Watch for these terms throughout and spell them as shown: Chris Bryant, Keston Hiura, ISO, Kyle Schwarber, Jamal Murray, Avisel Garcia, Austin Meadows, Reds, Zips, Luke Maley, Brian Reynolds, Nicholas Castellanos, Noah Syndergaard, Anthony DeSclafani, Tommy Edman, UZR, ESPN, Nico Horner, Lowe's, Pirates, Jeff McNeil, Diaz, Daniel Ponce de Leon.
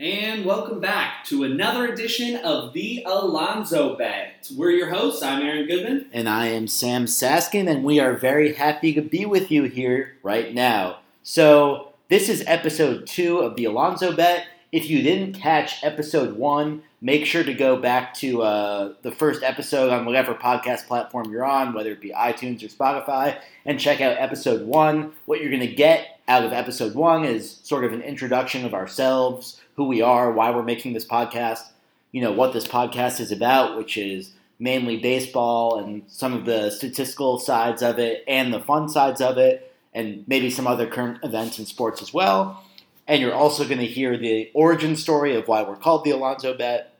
And welcome back to another edition of The Alonzo Bet. We're your hosts. I'm Aaron Goodman. And I am Sam Saskin, and we are very happy to be with you here right now. So this is episode 2 of The Alonzo Bet. If you didn't catch episode 1, make sure to go back to the first episode on whatever podcast platform you're on, whether it be iTunes or Spotify, and check out episode 1. What you're going to get out of episode 1 is sort of an introduction of ourselves, who we are, why we're making this podcast, you know, what this podcast is about, which is mainly baseball and some of the statistical sides of it and the fun sides of it, and maybe some other current events in sports as well. And you're also going to hear the origin story of why we're called the Alonzo Bet.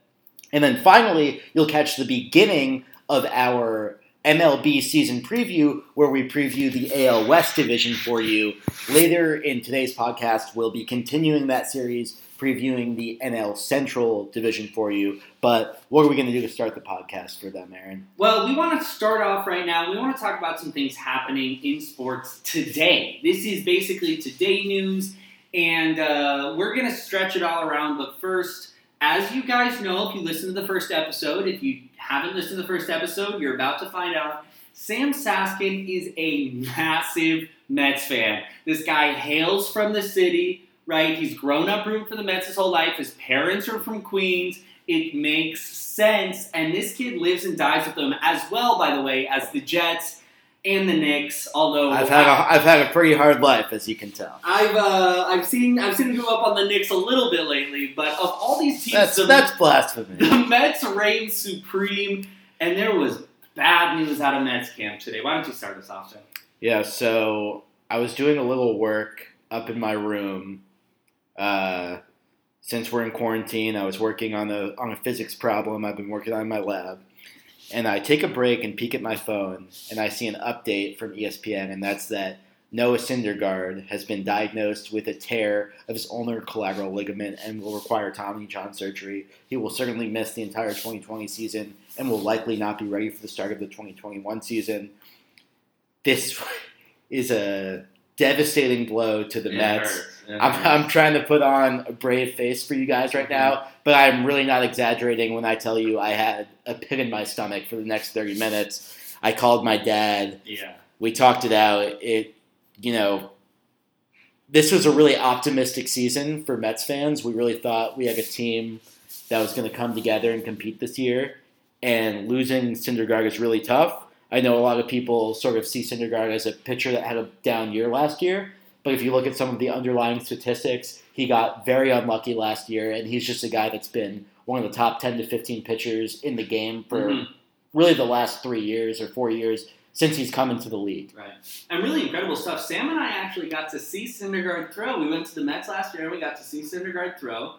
And then finally, you'll catch the beginning of our MLB season preview, where we preview the AL West division for you. Later in today's podcast, we'll be continuing that series, previewing the NL Central division for you. But what are we going to do to start the podcast for them, Aaron? Well, we want to start off right now. We want to talk about some things happening in sports today. This is basically today news, and we're going to stretch it all around. But first, as you guys know, if you listen to the first episode, if you haven't listened to the first episode, you're about to find out, Sam Saskin is a massive Mets fan. This guy hails from the city. Right, he's grown up rooting for the Mets his whole life. His parents are from Queens. It makes sense. And this kid lives and dies with them as well, by the way, as the Jets and the Knicks. Although I've had a pretty hard life, as you can tell. I've seen him go up on the Knicks a little bit lately. But of all these teams, that's blasphemy. The Mets reign supreme, and there was bad news out of Mets camp today. Why don't you start us off, Jim? Yeah. So I was doing a little work up in my room. Since we're in quarantine, I was working on a physics problem I've been working on in my lab, and I take a break and peek at my phone, and I see an update from ESPN, and that's that Noah Syndergaard has been diagnosed with a tear of his ulnar collateral ligament and will require Tommy John surgery. He will certainly miss the entire 2020 season and will likely not be ready for the start of the 2021 season. This is a devastating blow to the Mets. I'm trying to put on a brave face for you guys right now, but I'm really not exaggerating when I tell you I had a pit in my stomach for the next 30 minutes. I called my dad. Yeah. We talked it out. This was a really optimistic season for Mets fans. We really thought we had a team that was going to come together and compete this year, and losing Syndergaard is really tough. I know a lot of people sort of see Syndergaard as a pitcher that had a down year last year, but if you look at some of the underlying statistics, he got very unlucky last year, and he's just a guy that's been one of the top 10 to 15 pitchers in the game for really the last 3 years or 4 years since he's come into the league. Right. And really incredible stuff. Sam and I actually got to see Syndergaard throw. We went to the Mets last year, and we got to see Syndergaard throw.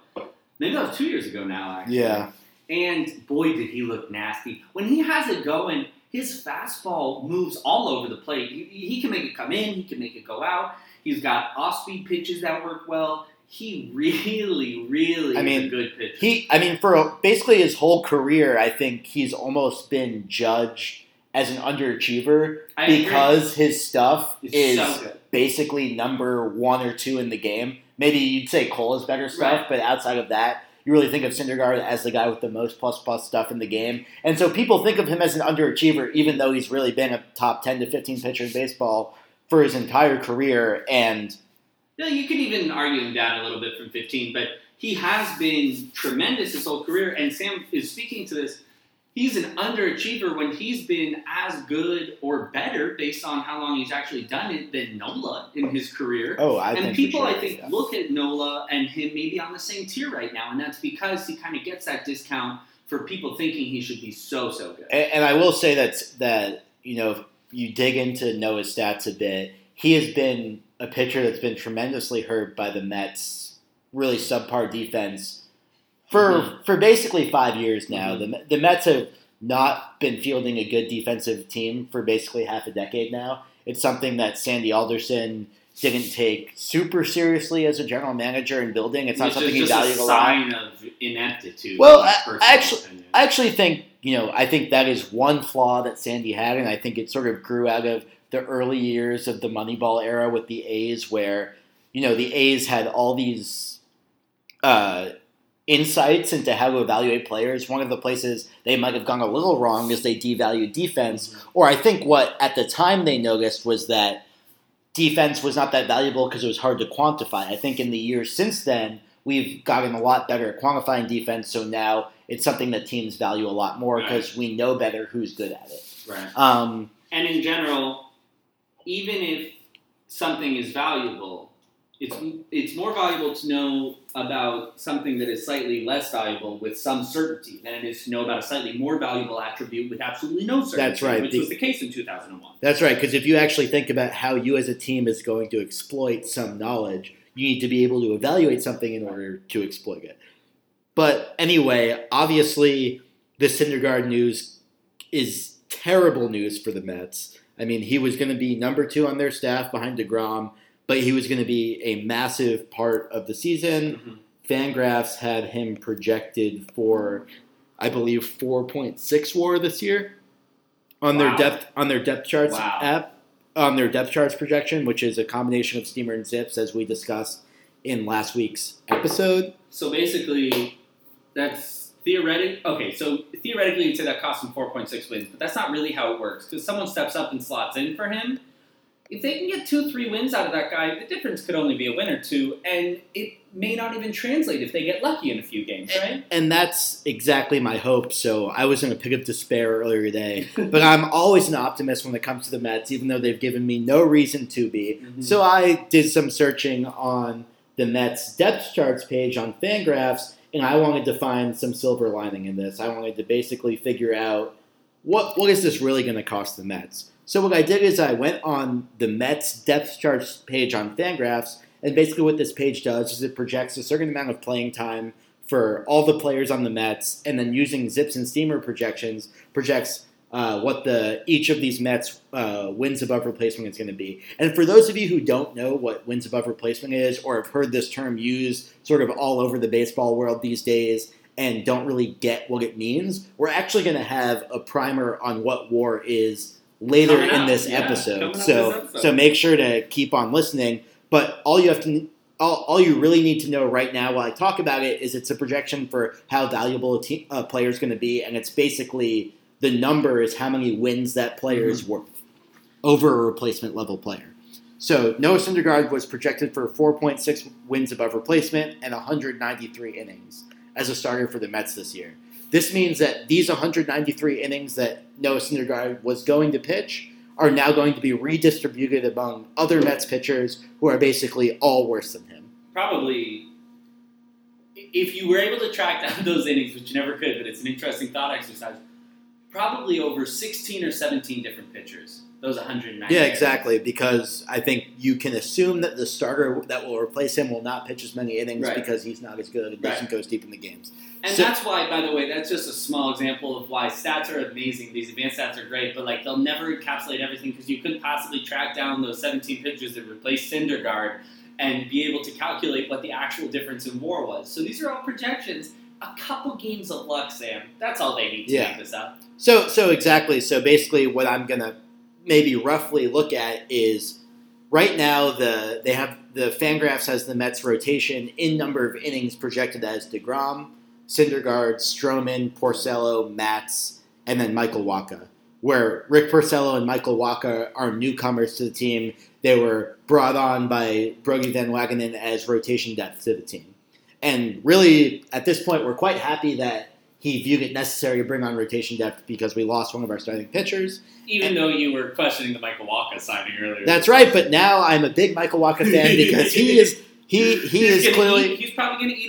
Maybe that was 2 years ago now, actually. Yeah. And boy, did he look nasty. When he has it going, his fastball moves all over the plate. He can make it come in. He can make it go out. He's got off-speed pitches that work well. He really is a good pitcher. For basically his whole career, I think he's almost been judged as an underachiever because his stuff is so basically number 1 or 2 in the game. Maybe you'd say Cola's better stuff, right, but outside of that, you really think of Syndergaard as the guy with the most plus-plus stuff in the game. And so people think of him as an underachiever, even though he's really been a top 10 to 15 pitcher in baseball for his entire career. And yeah, you could even argue him down a little bit from 15, but he has been tremendous his whole career. And Sam is speaking to this. He's an underachiever when he's been as good or better, based on how long he's actually done it, than Nola in his career. Look at Nola and him maybe on the same tier right now, and that's because he kind of gets that discount for people thinking he should be so good. And I will say that you dig into Noah's stats a bit, he has been a pitcher that's been tremendously hurt by the Mets' really subpar defense for basically 5 years now. The Mets have not been fielding a good defensive team for basically half a decade now. It's something that Sandy Alderson didn't take super seriously as a general manager in building. It's not something he valued a lot. It's just a sign of ineptitude. Well, I actually think, I think that is one flaw that Sandy had, and I think it sort of grew out of the early years of the Moneyball era with the A's, where the A's had all these insights into how to evaluate players. One of the places they might have gone a little wrong is they devalued defense. Or I think what at the time they noticed was that defense was not that valuable because it was hard to quantify. I think in the years since then, we've gotten a lot better at quantifying defense, so now it's something that teams value a lot more because we know better who's good at it. Right. And in general, even if something is valuable, it's more valuable to know about something that is slightly less valuable with some certainty than it is to know about a slightly more valuable attribute with absolutely no certainty. That's right. Which was the case in 2001. That's right, because if you actually think about how you as a team is going to exploit some knowledge, you need to be able to evaluate something in order to exploit it. But anyway, obviously, the Syndergaard news is terrible news for the Mets. I mean, he was going to be number 2 on their staff behind DeGrom, but he was going to be a massive part of the season. Mm-hmm. Fangraphs had him projected for, I believe, 4.6 WAR this year on their depth charts app. On their depth charts projection, which is a combination of Steamer and Zips, as we discussed in last week's episode. So basically, that's theoretic. Okay, so theoretically, you'd say that cost him 4.6 wins, but that's not really how it works, because someone steps up and slots in for him. If they can get 2-3 wins out of that guy, the difference could only be a win or two, and it may not even translate if they get lucky in a few games, right? And that's exactly my hope. So I was in a pick of despair earlier today, but I'm always an optimist when it comes to the Mets, even though they've given me no reason to be. Mm-hmm. So I did some searching on the Mets depth charts page on Fangraphs, and I wanted to find some silver lining in this. I wanted to basically figure out what is this really going to cost the Mets? So what I did is I went on the Mets depth charts page on Fangraphs, and basically what this page does is it projects a certain amount of playing time for all the players on the Mets, and then using Zips and Steamer projections, projects what each of these Mets wins above replacement is going to be. And for those of you who don't know what wins above replacement is, or have heard this term used sort of all over the baseball world these days and don't really get what it means, we're actually going to have a primer on what WAR is later in this episode. So make sure to keep on listening. But all you really need to know right now while I talk about it is it's a projection for how valuable a player is going to be, and it's basically the number is how many wins that player is worth over a replacement level player. So Noah Syndergaard was projected for 4.6 wins above replacement and 193 innings as a starter for the Mets this year. This means that these 193 innings that Noah Syndergaard was going to pitch are now going to be redistributed among other Mets pitchers who are basically all worse than him. Probably, if you were able to track down those innings, which you never could, but it's an interesting thought exercise, probably over 16 or 17 different pitchers, those 190. Yeah, exactly, because I think you can assume that the starter that will replace him will not pitch as many innings because he's not as good and doesn't go deep in the games. And that's why, by the way, that's just a small example of why stats are amazing. These advanced stats are great, but they'll never encapsulate everything because you couldn't possibly track down those 17 pitchers that replaced Syndergaard and be able to calculate what the actual difference in WAR was. So these are all projections. A couple games of luck, Sam. That's all they need to make this up. So exactly. So basically what I'm going to maybe roughly look at is right now they have the Fangraphs has the Mets rotation in number of innings projected as DeGrom, Syndergaard, Stroman, Porcello, Matz, and then Michael Wacha, where Rick Porcello and Michael Wacha are newcomers to the team. They were brought on by Broggy Van Wagenen as rotation depth to the team. And really, at this point, we're quite happy that he viewed it necessary to bring on rotation depth because we lost one of our starting pitchers. Even though you were questioning the Michael Wacha signing earlier. That's right, but now I'm a big Michael Wacha fan because he is... He's clearly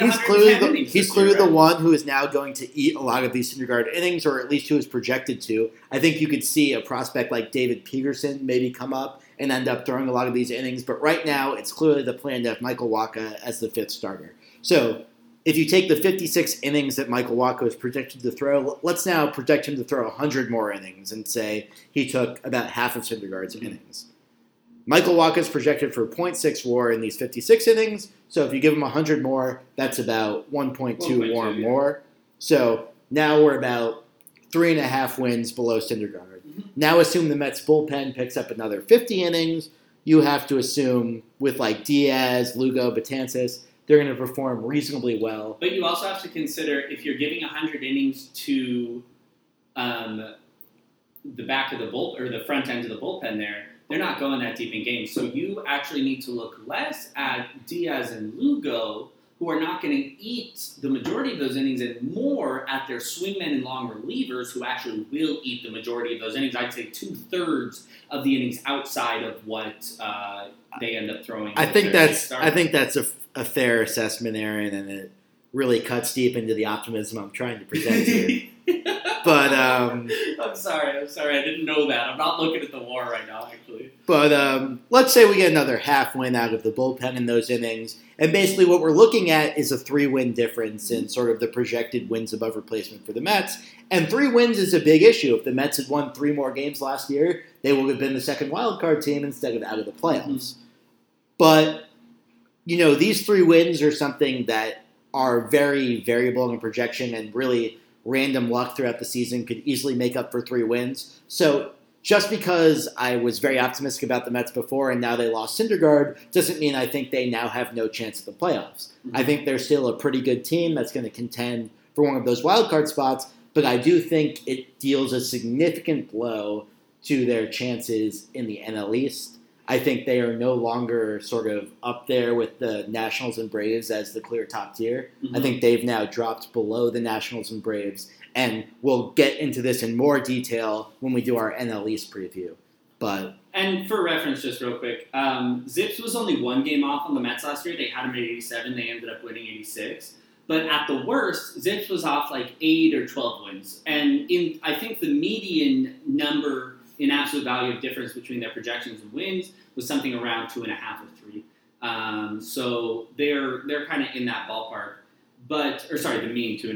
the one who is now going to eat a lot of these Syndergaard innings, or at least who is projected to. I think you could see a prospect like David Peterson maybe come up and end up throwing a lot of these innings. But right now, it's clearly the plan to have Michael Wacha as the fifth starter. So if you take the 56 innings that Michael Wacha is projected to throw, let's now project him to throw 100 more innings and say he took about half of Syndergaard's innings. Michael Wacha is projected for 0.6 WAR in these 56 innings, so if you give him 100 more, that's about 1.2 WAR more. So now we're about 3.5 wins below Syndergaard. Mm-hmm. Now assume the Mets bullpen picks up another 50 innings. You have to assume with like Diaz, Lugo, Betances, they're going to perform reasonably well. But you also have to consider if you're giving 100 innings to the back of the bullpen or the front end of the bullpen there, they're not going that deep in games. So you actually need to look less at Diaz and Lugo, who are not going to eat the majority of those innings, and more at their swingmen and long relievers, who actually will eat the majority of those innings. I'd say 2/3 of the innings outside of what they end up throwing. I think that's a fair assessment, Aaron, and it really cuts deep into the optimism I'm trying to present here. But I'm sorry, I didn't know that. I'm not looking at the WAR right now, actually. But let's say we get another half win out of the bullpen in those innings, and basically what we're looking at is a 3-win difference in sort of the projected wins above replacement for the Mets. And 3 wins is a big issue. If the Mets had won 3 more games last year, they would have been the second wildcard team instead of out of the playoffs. Mm-hmm. But you know, these 3 wins are something that are very variable in projection, and really random luck throughout the season could easily make up for 3 wins. So just because I was very optimistic about the Mets before and now they lost Syndergaard doesn't mean I think they now have no chance at the playoffs. Mm-hmm. I think they're still a pretty good team that's going to contend for one of those wildcard spots, but I do think it deals a significant blow to their chances in the NL East. I think they are no longer sort of up there with the Nationals and Braves as the clear top tier. Mm-hmm. I think they've now dropped below the Nationals and Braves, and we'll get into this in more detail when we do our NL East preview. But and for reference, just real quick, Zips was only 1 game off on the Mets last year. They had them at 87. They ended up winning 86. But at the worst, Zips was off like 8 or 12 wins. And in I think the median number in absolute value of difference between their projections and wins was something around 2.5 or 3. So they're kind of in that ballpark, the mean 2.5 or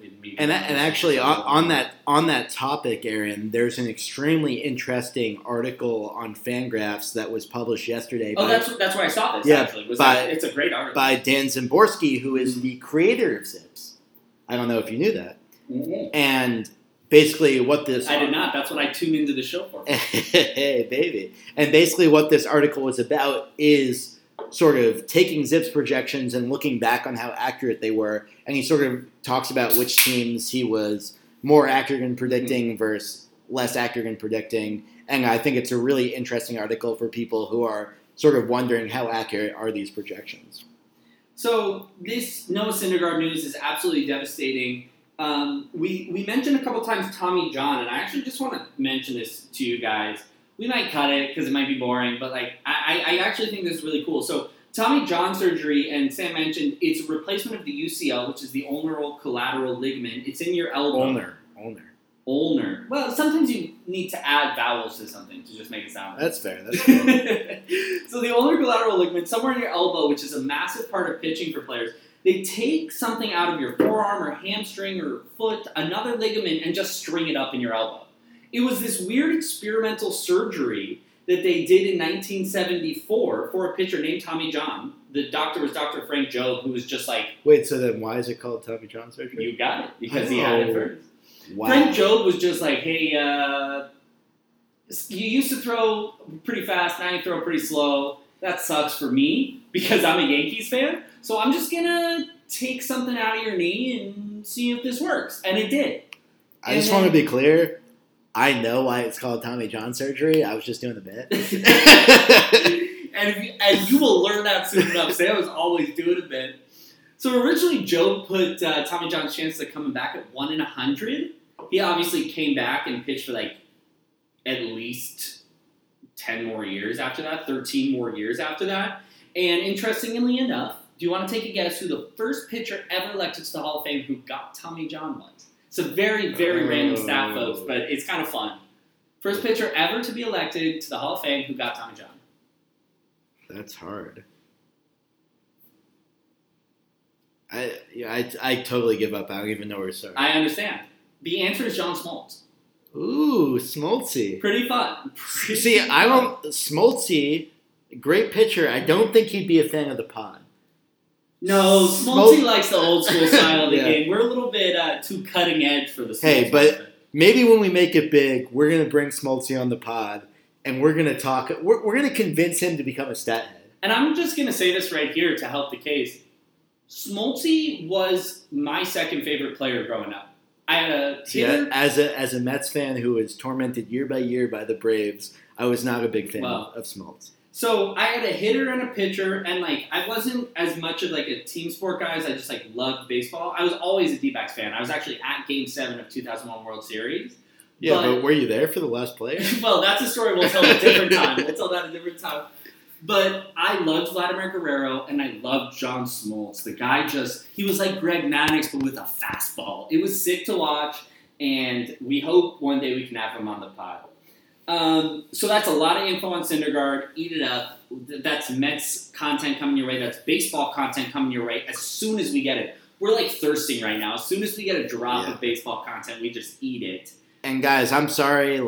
3. The mean and actually on that topic, Aaron, there's an extremely interesting article on Fangraphs that was published yesterday. That's why I saw this. Yeah, actually, it's a great article by Dan Zimborski, who is the creator of Zips. I don't know if you knew that, and basically what this... I did not. That's what I tuned into the show for. Hey, baby. And basically what this article was about is sort of taking Zip's projections and looking back on how accurate they were. And he sort of talks about which teams he was more accurate in predicting versus less accurate in predicting. And I think it's a really interesting article for people who are sort of wondering how accurate are these projections. So this Noah Syndergaard news is absolutely devastating. We mentioned a couple times Tommy John, and I actually just want to mention this to you guys. We might cut it because it might be boring, but like I actually think this is really cool. So Tommy John surgery, and Sam mentioned, it's a replacement of the UCL, which is the ulnar collateral ligament. It's in your elbow. Ulnar. Well, sometimes you need to add vowels to something to just make it sound. That's fair. That's fair. So the ulnar collateral ligament, somewhere in your elbow, which is a massive part of pitching for players. They take something out of your forearm or hamstring or foot, another ligament, and just string it up in your elbow. It was this weird experimental surgery that they did in 1974 for a pitcher named Tommy John. The doctor was Dr. Frank Jobe, who was just like... Wait, so then why is it called Tommy John surgery? You got it, because he had it first. Wow. Frank Jobe was just like, hey, you used to throw pretty fast, now you throw pretty slow. That sucks for me, because I'm a Yankees fan. So I'm just going to take something out of your knee and see if this works. And it did. I just want to be clear. I know why it's called Tommy John surgery. I was just doing the bit. and you will learn that soon enough. Sam was always doing a bit. So originally, Joe put Tommy John's chance of coming back at 1 in 100. He obviously came back and pitched for like at least 10 more years after that, 13 more years after that. And interestingly enough, do you want to take a guess who the first pitcher ever elected to the Hall of Fame who got Tommy John was? It's a very, very random stat, folks, but it's kind of fun. First pitcher ever to be elected to the Hall of Fame who got Tommy John. That's hard. I totally give up. I don't even know where to start. I understand. The answer is John Smoltz. Ooh, Smoltzy. Pretty fun. Smoltzy, great pitcher. I don't think he'd be a fan of the pod. No, Smoltz likes the old school style of the game. We're a little bit too cutting edge for the Smoltz. Hey, but maybe when we make it big, we're going to bring Smoltz on the pod, and we're going to talk. We're going to convince him to become a stat head. And I'm just going to say this right here to help the case. Smoltz was my second favorite player growing up. I had a hitter. Yeah, as a Mets fan who was tormented year by year by the Braves, I was not a big fan of Smoltz. So I had a hitter and a pitcher, and I wasn't as much of a team sport guy as I just loved baseball. I was always a D-backs fan. I was actually at Game 7 of 2001 World Series. Yeah, but were you there for the last play? Well, that's a story we'll tell at a different time. We'll tell that at a different time. But I loved Vladimir Guerrero, and I loved John Smoltz. The guy he was like Greg Maddox, but with a fastball. It was sick to watch, and we hope one day we can have him on the pod. So that's a lot of info on Syndergaard. Eat it up. That's Mets content coming your way. That's baseball content coming your way as soon as we get it. We're thirsting right now. As soon as we get a drop of baseball content, we just eat it. And guys, I'm sorry,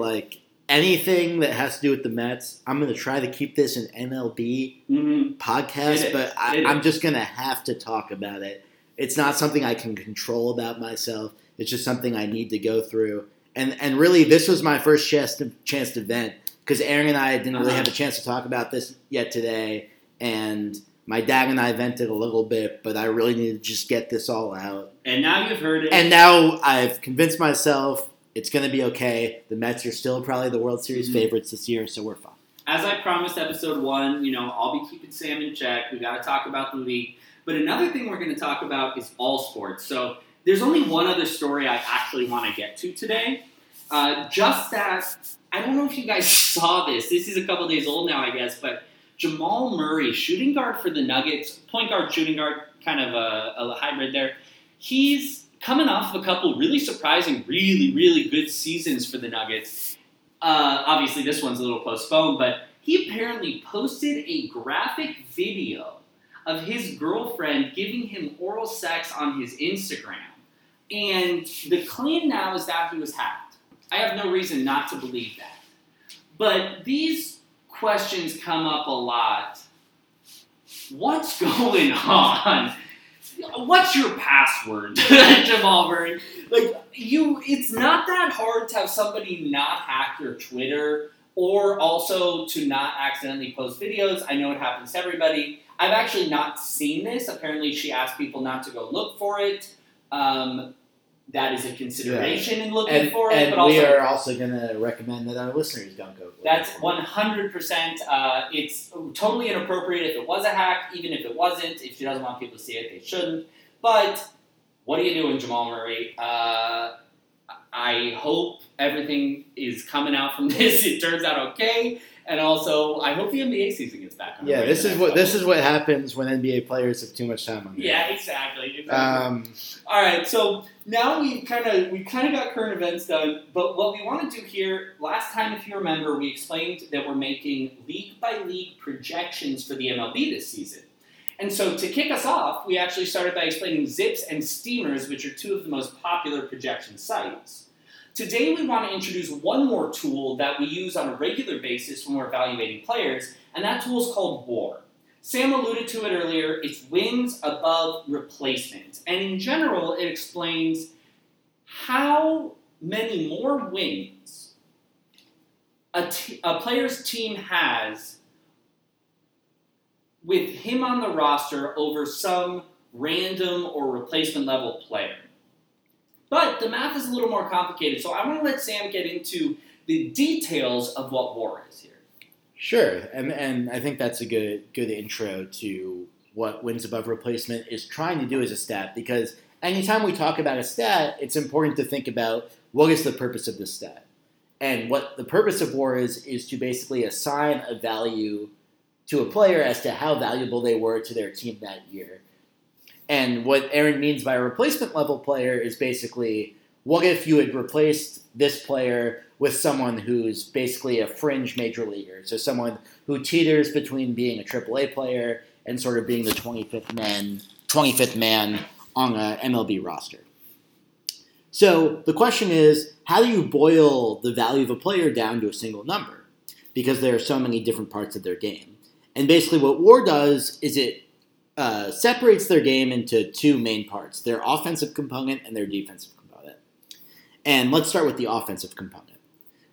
anything that has to do with the Mets, I'm going to try to keep this an MLB podcast, but I'm just going to have to talk about it. It's not something I can control about myself. It's just something I need to go through. And really, this was my first chance to vent because Aaron and I didn't really have a chance to talk about this yet today. And my dad and I vented a little bit, but I really need to just get this all out. And now you've heard it. And now I've convinced myself. It's going to be okay. The Mets are still probably the World Series favorites this year, so we're fine. As I promised episode 1, I'll be keeping Sam in check. We got to talk about the league. But another thing we're going to talk about is all sports. So there's only one other story I actually want to get to today. Just that, I don't know if you guys saw this. This is a couple days old now, I guess. But Jamal Murray, shooting guard for the Nuggets, point guard, shooting guard, kind of a hybrid there. He's coming off a couple really surprising, really, really good seasons for the Nuggets. Obviously, this one's a little postponed, but he apparently posted a graphic video of his girlfriend giving him oral sex on his Instagram. And the claim now is that he was hacked. I have no reason not to believe that. But these questions come up a lot. What's going on? What's your password, Jamal Murray? It's not that hard to have somebody not hack your Twitter or also to not accidentally post videos. I know it happens to everybody. I've actually not seen this. Apparently, she asked people not to go look for it. That is a consideration in looking for it. And but we are also going to recommend that our listeners don't go. That's 100%. It's totally inappropriate if it was a hack, even if it wasn't. If she doesn't want people to see it, they shouldn't. But what are you doing, Jamal Murray? I hope everything is coming out from this. It turns out okay. And also, I hope the NBA season gets back on. Yeah, this is what happens when NBA players have too much time on. Yeah, exactly. All right, so now we kind of got current events done, but what we want to do here, last time, if you remember, we explained that we're making league by league projections for the MLB this season. And so to kick us off, we actually started by explaining Zips and Steamers, which are two of the most popular projection sites. Today, we want to introduce one more tool that we use on a regular basis when we're evaluating players, and that tool is called WAR. Sam alluded to it earlier. It's wins above replacement. And in general, it explains how many more wins a player's team has with him on the roster over some random or replacement level player. But the math is a little more complicated, so I want to let Sam get into the details of what WAR is here. Sure, and I think that's a good intro to what wins above replacement is trying to do as a stat, because anytime we talk about a stat, it's important to think about what is the purpose of this stat. And what the purpose of WAR is to basically assign a value to a player as to how valuable they were to their team that year. And what Aaron means by a replacement level player is basically, what if you had replaced this player with someone who's basically a fringe major leaguer? So someone who teeters between being a AAA player and sort of being the 25th man on an MLB roster. So the question is, how do you boil the value of a player down to a single number? Because there are so many different parts of their game. And basically what WAR does is it separates their game into two main parts, their offensive component and their defensive component. And let's start with the offensive component.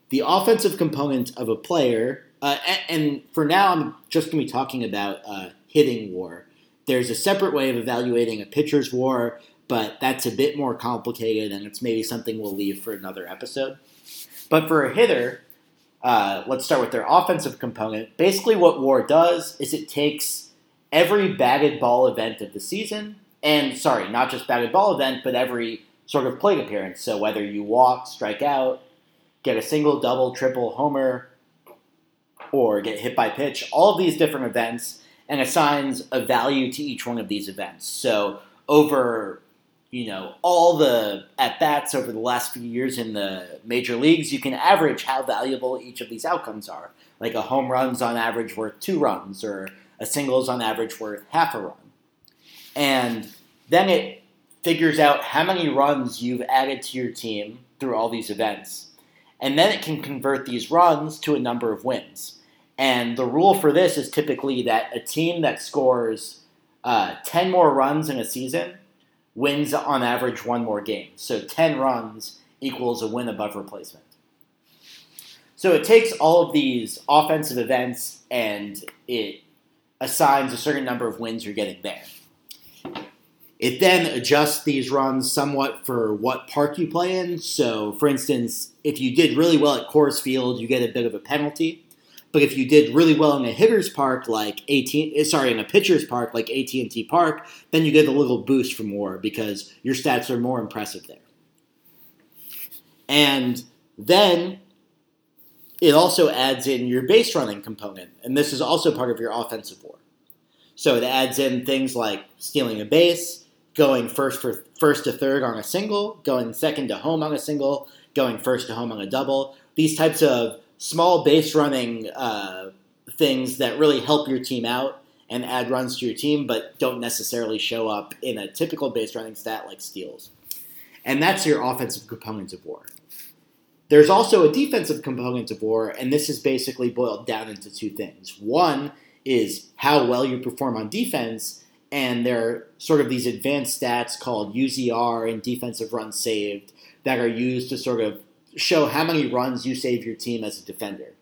The offensive component of a player, and for now I'm just going to be talking about hitting WAR, There's a separate way of evaluating a pitcher's WAR, but that's a bit more complicated, and it's maybe something we'll leave for another episode. But for a hitter, let's start with their offensive component. Basically what WAR does is it takes every batted ball event of the season, and sorry, not just batted ball event, but every sort of plate appearance. So whether you walk, strike out, get a single, double, triple, homer, or get hit by pitch, all of these different events, and assigns a value to each one of these events. So over, all the at-bats over the last few years in the major leagues, you can average how valuable each of these outcomes are. Like a home run's on average worth 2 runs, or a single's on average worth half a run. And then it figures out how many runs you've added to your team through all these events. And then it can convert these runs to a number of wins. And the rule for this is typically that a team that scores 10 more runs in a season wins on average 1 more game. So 10 runs equals a win above replacement. So it takes all of these offensive events and it assigns a certain number of wins you're getting there. It then adjusts these runs somewhat for what park you play in. So, for instance, if you did really well at Coors Field, you get a bit of a penalty. But if you did really well in a hitter's park, like in a pitcher's park, like AT&T Park, then you get a little boost from WAR because your stats are more impressive there. And then it also adds in your base running component, and this is also part of your offensive WAR. So it adds in things like stealing a base, going first to third on a single, going second to home on a single, going first to home on a double. These types of small base running things that really help your team out and add runs to your team, but don't necessarily show up in a typical base running stat like steals. And that's your offensive component of WAR. There's also a defensive component of WAR, and this is basically boiled down into 2 things. One is how well you perform on defense, and there are sort of these advanced stats called UZR and defensive runs saved that are used to sort of show how many runs you save your team as a defender.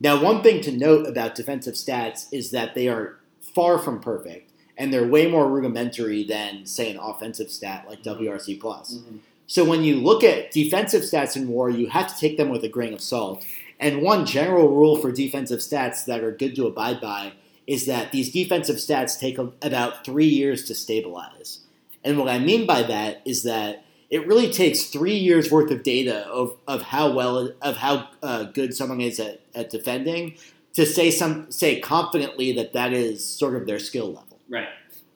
Now, one thing to note about defensive stats is that they are far from perfect, and they're way more rudimentary than, say, an offensive stat like WRC+. Mm-hmm. So when you look at defensive stats in WAR, you have to take them with a grain of salt. And one general rule for defensive stats that are good to abide by is that these defensive stats take about 3 years to stabilize. And what I mean by that is that it really takes 3 years worth of data of how good someone is at defending to say confidently that is sort of their skill level. Right.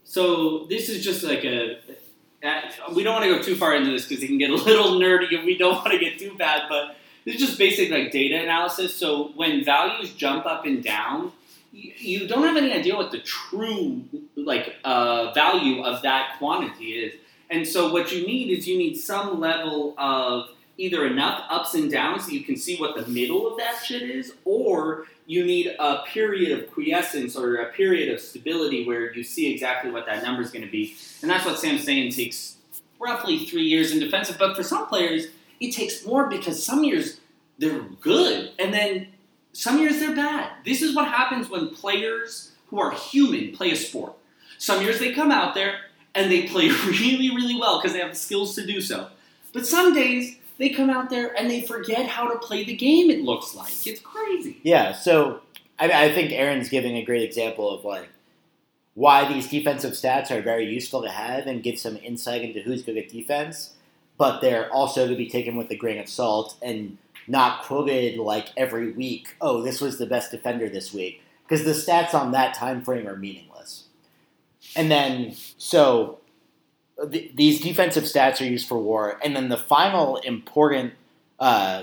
So this is just like we don't want to go too far into this because it can get a little nerdy and we don't want to get too bad, but this is just basic like data analysis. So when values jump up and down, you don't have any idea what the true value of that quantity is. And so what you need some level of either enough ups and downs so you can see what the middle of that shit is, or you need a period of quiescence or a period of stability where you see exactly what that number is going to be. And that's what Sam's saying takes roughly 3 years in defensive. But for some players, it takes more because some years they're good and then some years they're bad. This is what happens when players who are human play a sport. Some years they come out there and they play really, really well because they have the skills to do so. But some days, they come out there and they forget how to play the game, it looks like. It's crazy. Yeah, so I think Aaron's giving a great example of why these defensive stats are very useful to have and give some insight into who's good at defense, but they're also to be taken with a grain of salt and not quoted every week, oh, this was the best defender this week, because the stats on that time frame are meaningless. And then, so these defensive stats are used for WAR. And then the final important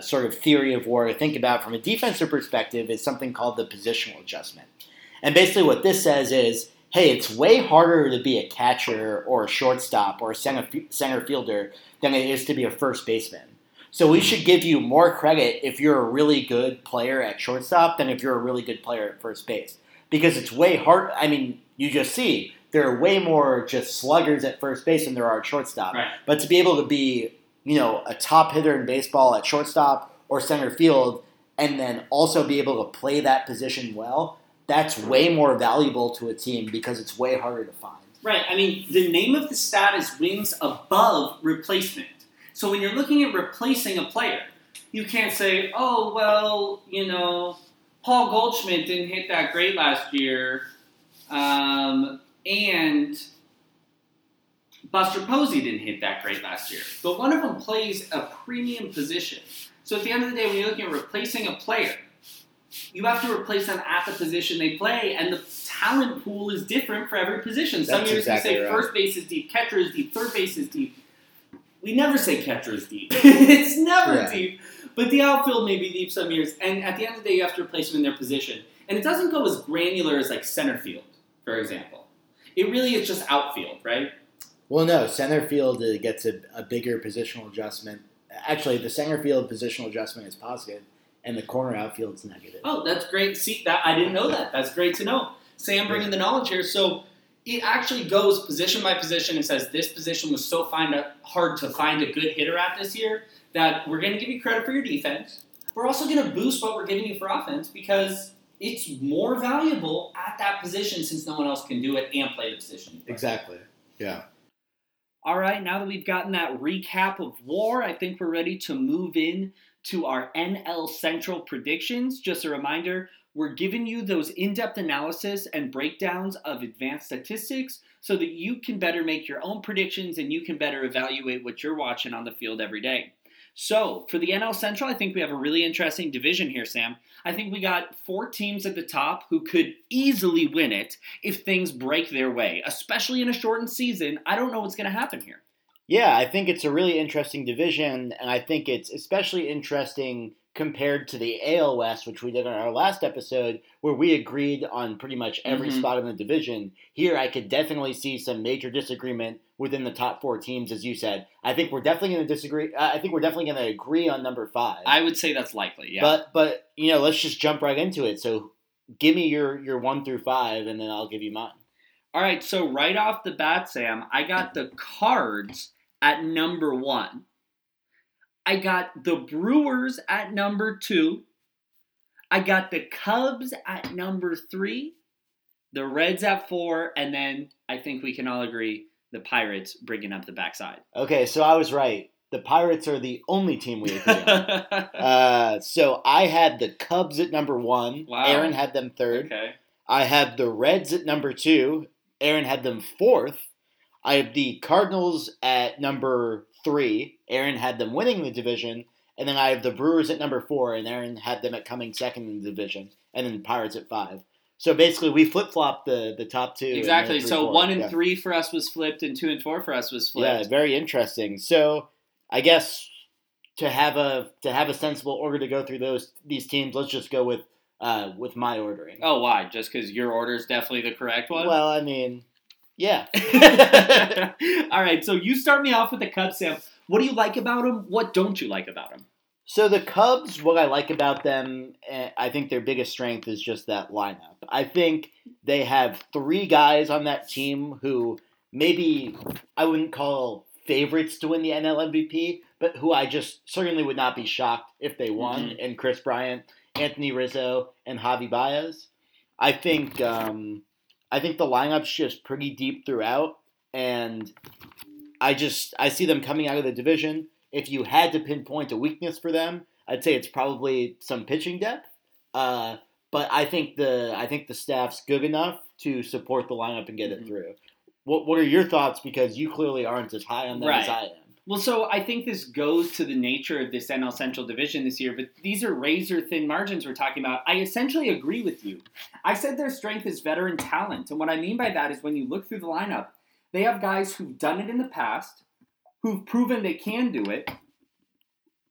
sort of theory of WAR to think about from a defensive perspective is something called the positional adjustment. And basically what this says is, hey, it's way harder to be a catcher or a shortstop or a center fielder than it is to be a first baseman. So we should give you more credit if you're a really good player at shortstop than if you're a really good player at first base. Because it's way hard. I mean, you just see there are way more just sluggers at first base than there are at shortstop. Right. But to be able to be, a top hitter in baseball at shortstop or center field and then also be able to play that position well, that's way more valuable to a team because it's way harder to find. Right. I mean, the name of the stat is wins above replacement. So when you're looking at replacing a player, you can't say, oh, well, you know, Paul Goldschmidt didn't hit that great last year, and Buster Posey didn't hit that great last year. But one of them plays a premium position. So at the end of the day, when you're looking at replacing a player, you have to replace them at the position they play, and the talent pool is different for every position. Some years exactly you say right. First base is deep, catcher is deep, third base is deep. We never say catcher is deep. It's never deep. But the outfield may be deep some years. And at the end of the day, you have to replace them in their position. And it doesn't go as granular as, like, center field, for example. It really is just outfield, right? Well, no. Center field gets a bigger positional adjustment. Actually, the center field positional adjustment is positive, and the corner outfield is negative. Oh, that's great. See, that I didn't know that. That's great to know. Sam bringing the knowledge here. So it actually goes position by position and says this position was so hard to find a good hitter at this year that we're going to give you credit for your defense. We're also going to boost what we're giving you for offense because it's more valuable at that position since no one else can do it and play the position. Exactly. Yeah. All right, now that we've gotten that recap of WAR, I think we're ready to move in to our NL Central predictions. Just a reminder, we're giving you those in-depth analysis and breakdowns of advanced statistics so that you can better make your own predictions and you can better evaluate what you're watching on the field every day. So, for the NL Central, I think we have a really interesting division here, Sam. I think we got four teams at the top who could easily win it if things break their way, especially in a shortened season. I don't know what's going to happen here. Yeah, I think it's a really interesting division, and I think it's especially interesting compared to the AL West, which we did on our last episode, where we agreed on pretty much every spot in the division. Here, I could definitely see some major disagreement within the top four teams, as you said. I think we're definitely going to disagree. I think we're definitely going to agree on number 5. I would say that's likely, yeah. But you know, let's just jump right into it. So give me your 1 through 5, and then I'll give you mine. All right, so right off the bat, Sam, I got the Cards at number 1. I got the Brewers at number 2. I got the Cubs at number 3. The Reds at 4. And then I think we can all agree the Pirates bringing up the backside. Okay, so I was right. The Pirates are the only team we agree on. So I had the Cubs at number 1. Wow. Aaron had them 3rd. Okay. I have the Reds at number 2. Aaron had them 4th. I have the Cardinals at number 3. Aaron had them winning the division, and then I have the Brewers at number 4, and Aaron had them at coming second in the division, and then the Pirates at 5. So basically, we flip-flopped the top 2. Exactly. So 1 and 3 for us was flipped, and 2 and 4 for us was flipped. Yeah, very interesting. So I guess to have a sensible order to go through these teams, let's just go with my ordering. Oh, why? Just because your order is definitely the correct one? Well, I mean, yeah. All right, so you start me off with the Cubs, Sam. What do you like about them? What don't you like about them? So the Cubs, what I like about them, I think their biggest strength is just that lineup. I think they have 3 guys on that team who maybe I wouldn't call favorites to win the NL MVP, but who I just certainly would not be shocked if they won, and Chris Bryant, Anthony Rizzo, and Javier Baez. I think the lineup's just pretty deep throughout, and I see them coming out of the division. If you had to pinpoint a weakness for them, I'd say it's probably some pitching depth. But I think the staff's good enough to support the lineup and get it through. What are your thoughts? Because you clearly aren't as high on them as I am. Well, so I think this goes to the nature of this NL Central division this year, but these are razor-thin margins we're talking about. I essentially agree with you. I said their strength is veteran talent, and what I mean by that is when you look through the lineup, they have guys who've done it in the past, who've proven they can do it,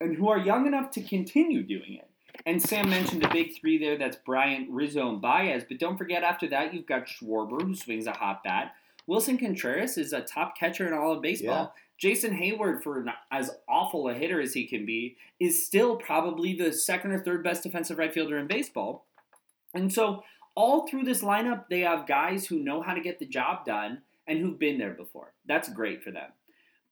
and who are young enough to continue doing it. And Sam mentioned the big 3 there. That's Bryant, Rizzo, and Baez. But don't forget, after that, you've got Schwarber, who swings a hot bat. Wilson Contreras is a top catcher in all of baseball. Yeah. Jason Hayward, for as awful a hitter as he can be, is still probably the 2nd or 3rd best defensive right fielder in baseball. And so all through this lineup, they have guys who know how to get the job done and who've been there before. That's great for them.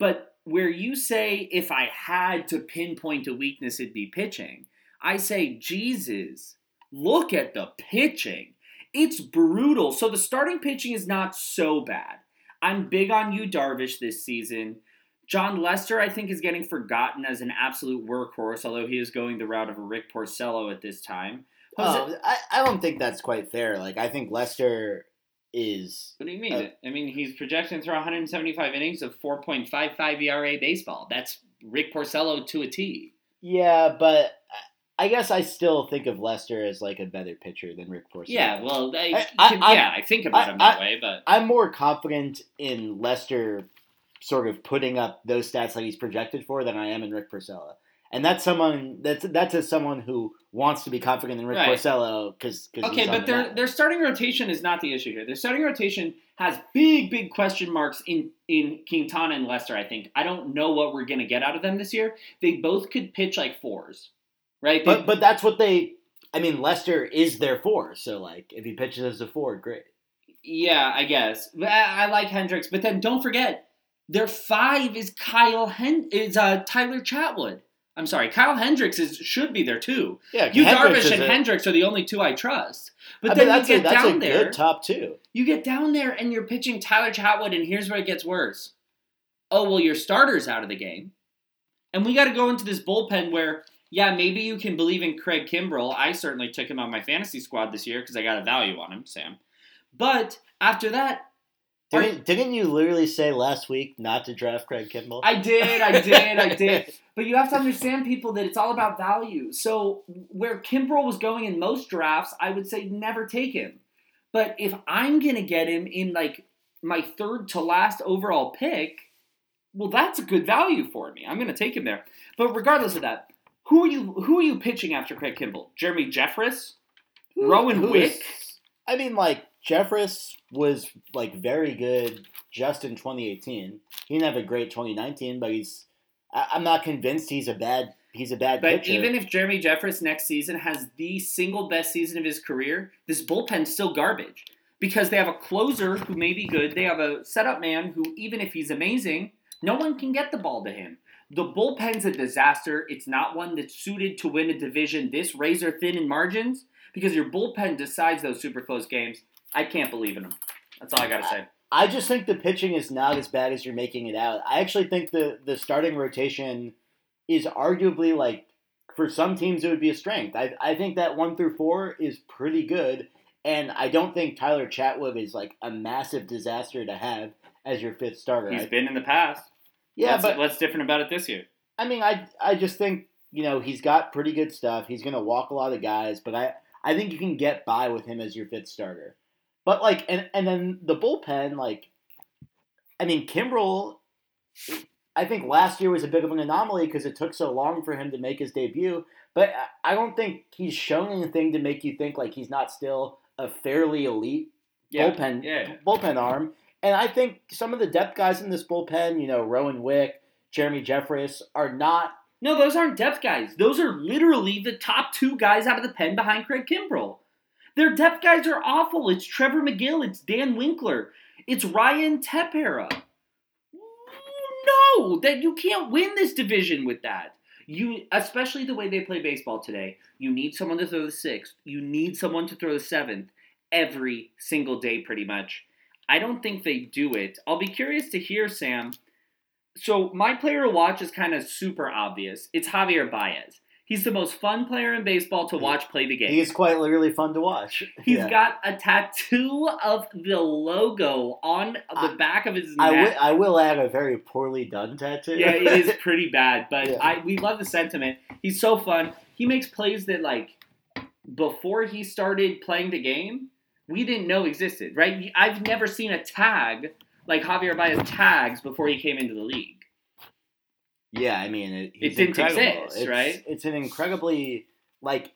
But where you say, if I had to pinpoint a weakness, it'd be pitching. I say, Jesus, look at the pitching. It's brutal. So the starting pitching is not so bad. I'm big on Yu Darvish this season. John Lester, I think, is getting forgotten as an absolute workhorse, although he is going the route of a Rick Porcello at this time. I don't think that's quite fair. Like, I think Lester is... What do you mean? I mean, he's projected to throw 175 innings of 4.55 ERA baseball. That's Rick Porcello to a T. Yeah, but I guess I still think of Lester as, like, a better pitcher than Rick Porcello. Yeah, well, I think about him that way, but... I'm more confident in Lester sort of putting up those stats that he's projected for than I am in Rick Porcello. And that's someone that's as someone who wants to be confident in Rick Porcello because okay, but their starting rotation is not the issue here. Their starting rotation has big question marks in Quintana and Lester. I think I don't know what we're gonna get out of them this year. They both could pitch like fours, right? But that's what they. I mean, Lester is their four, so like if he pitches as a four, great. Yeah, I guess. I like Hendricks, but then don't forget. Their five is Tyler Chatwood. I'm sorry, Kyle Hendricks should be there too. Yeah, Yu Darvish and Hendricks are the only two I trust. But you get down there. Good top two. You get down there and you're pitching Tyler Chatwood, and here's where it gets worse. Oh well, your starter's out of the game, and we got to go into this bullpen where maybe you can believe in Craig Kimbrel. I certainly took him on my fantasy squad this year because I got a value on him, Sam. But after that. Didn't you literally say last week not to draft Craig Kimbrel? I did. But you have to understand, people, that it's all about value. So where Kimbrel was going in most drafts, I would say never take him. But if I'm going to get him in, like, my third to last overall pick, well, that's a good value for me. I'm going to take him there. But regardless of that, who are you pitching after Craig Kimbrel? Jeremy Jeffress? Rowan Wick? I mean, like, Jeffress was, like, very good just in 2018. He didn't have a great 2019, but I'm not convinced he's a bad pitcher. But even if Jeremy Jeffress next season has the single best season of his career, this bullpen's still garbage because they have a closer who may be good. They have a setup man who, even if he's amazing, no one can get the ball to him. The bullpen's a disaster. It's not one that's suited to win a division this razor-thin in margins because your bullpen decides those super close games. I can't believe in him. That's all I got to say. I just think the pitching is not as bad as you're making it out. I actually think the starting rotation is arguably, like, for some teams it would be a strength. I think that 1 through 4 is pretty good, and I don't think Tyler Chatwood is, like, a massive disaster to have as your fifth starter. He's been in the past. Yeah, but what's different about it this year? I mean, I just think, you know, he's got pretty good stuff. He's going to walk a lot of guys, but I think you can get by with him as your fifth starter. But, like, and then the bullpen, like, I mean, Kimbrel, I think last year was a bit of an anomaly because it took so long for him to make his debut. But I don't think he's shown anything to make you think, like, he's not still a fairly elite bullpen arm. And I think some of the depth guys in this bullpen, you know, Rowan Wick, Jeremy Jeffress, are not. No, those aren't depth guys. Those are literally the top two guys out of the pen behind Craig Kimbrel. Their depth guys are awful. It's Trevor McGill. It's Dan Winkler. It's Ryan Tepera. No, that you can't win this division with that. You, especially the way they play baseball today, you need someone to throw the 6th. You need someone to throw the 7th every single day, pretty much. I don't think they do it. I'll be curious to hear, Sam. So my player to watch is kind of super obvious. It's Javier Baez. He's the most fun player in baseball to watch play the game. He is quite literally fun to watch. He's got a tattoo of the logo on the back of his neck. I will add a very poorly done tattoo. Yeah, it is pretty bad, but we love the sentiment. He's so fun. He makes plays that, like, before he started playing the game, we didn't know existed, right? I've never seen a tag, like Javier Baez tags, before he came into the league. Yeah, I mean, it didn't exist, right? It's an incredibly, like,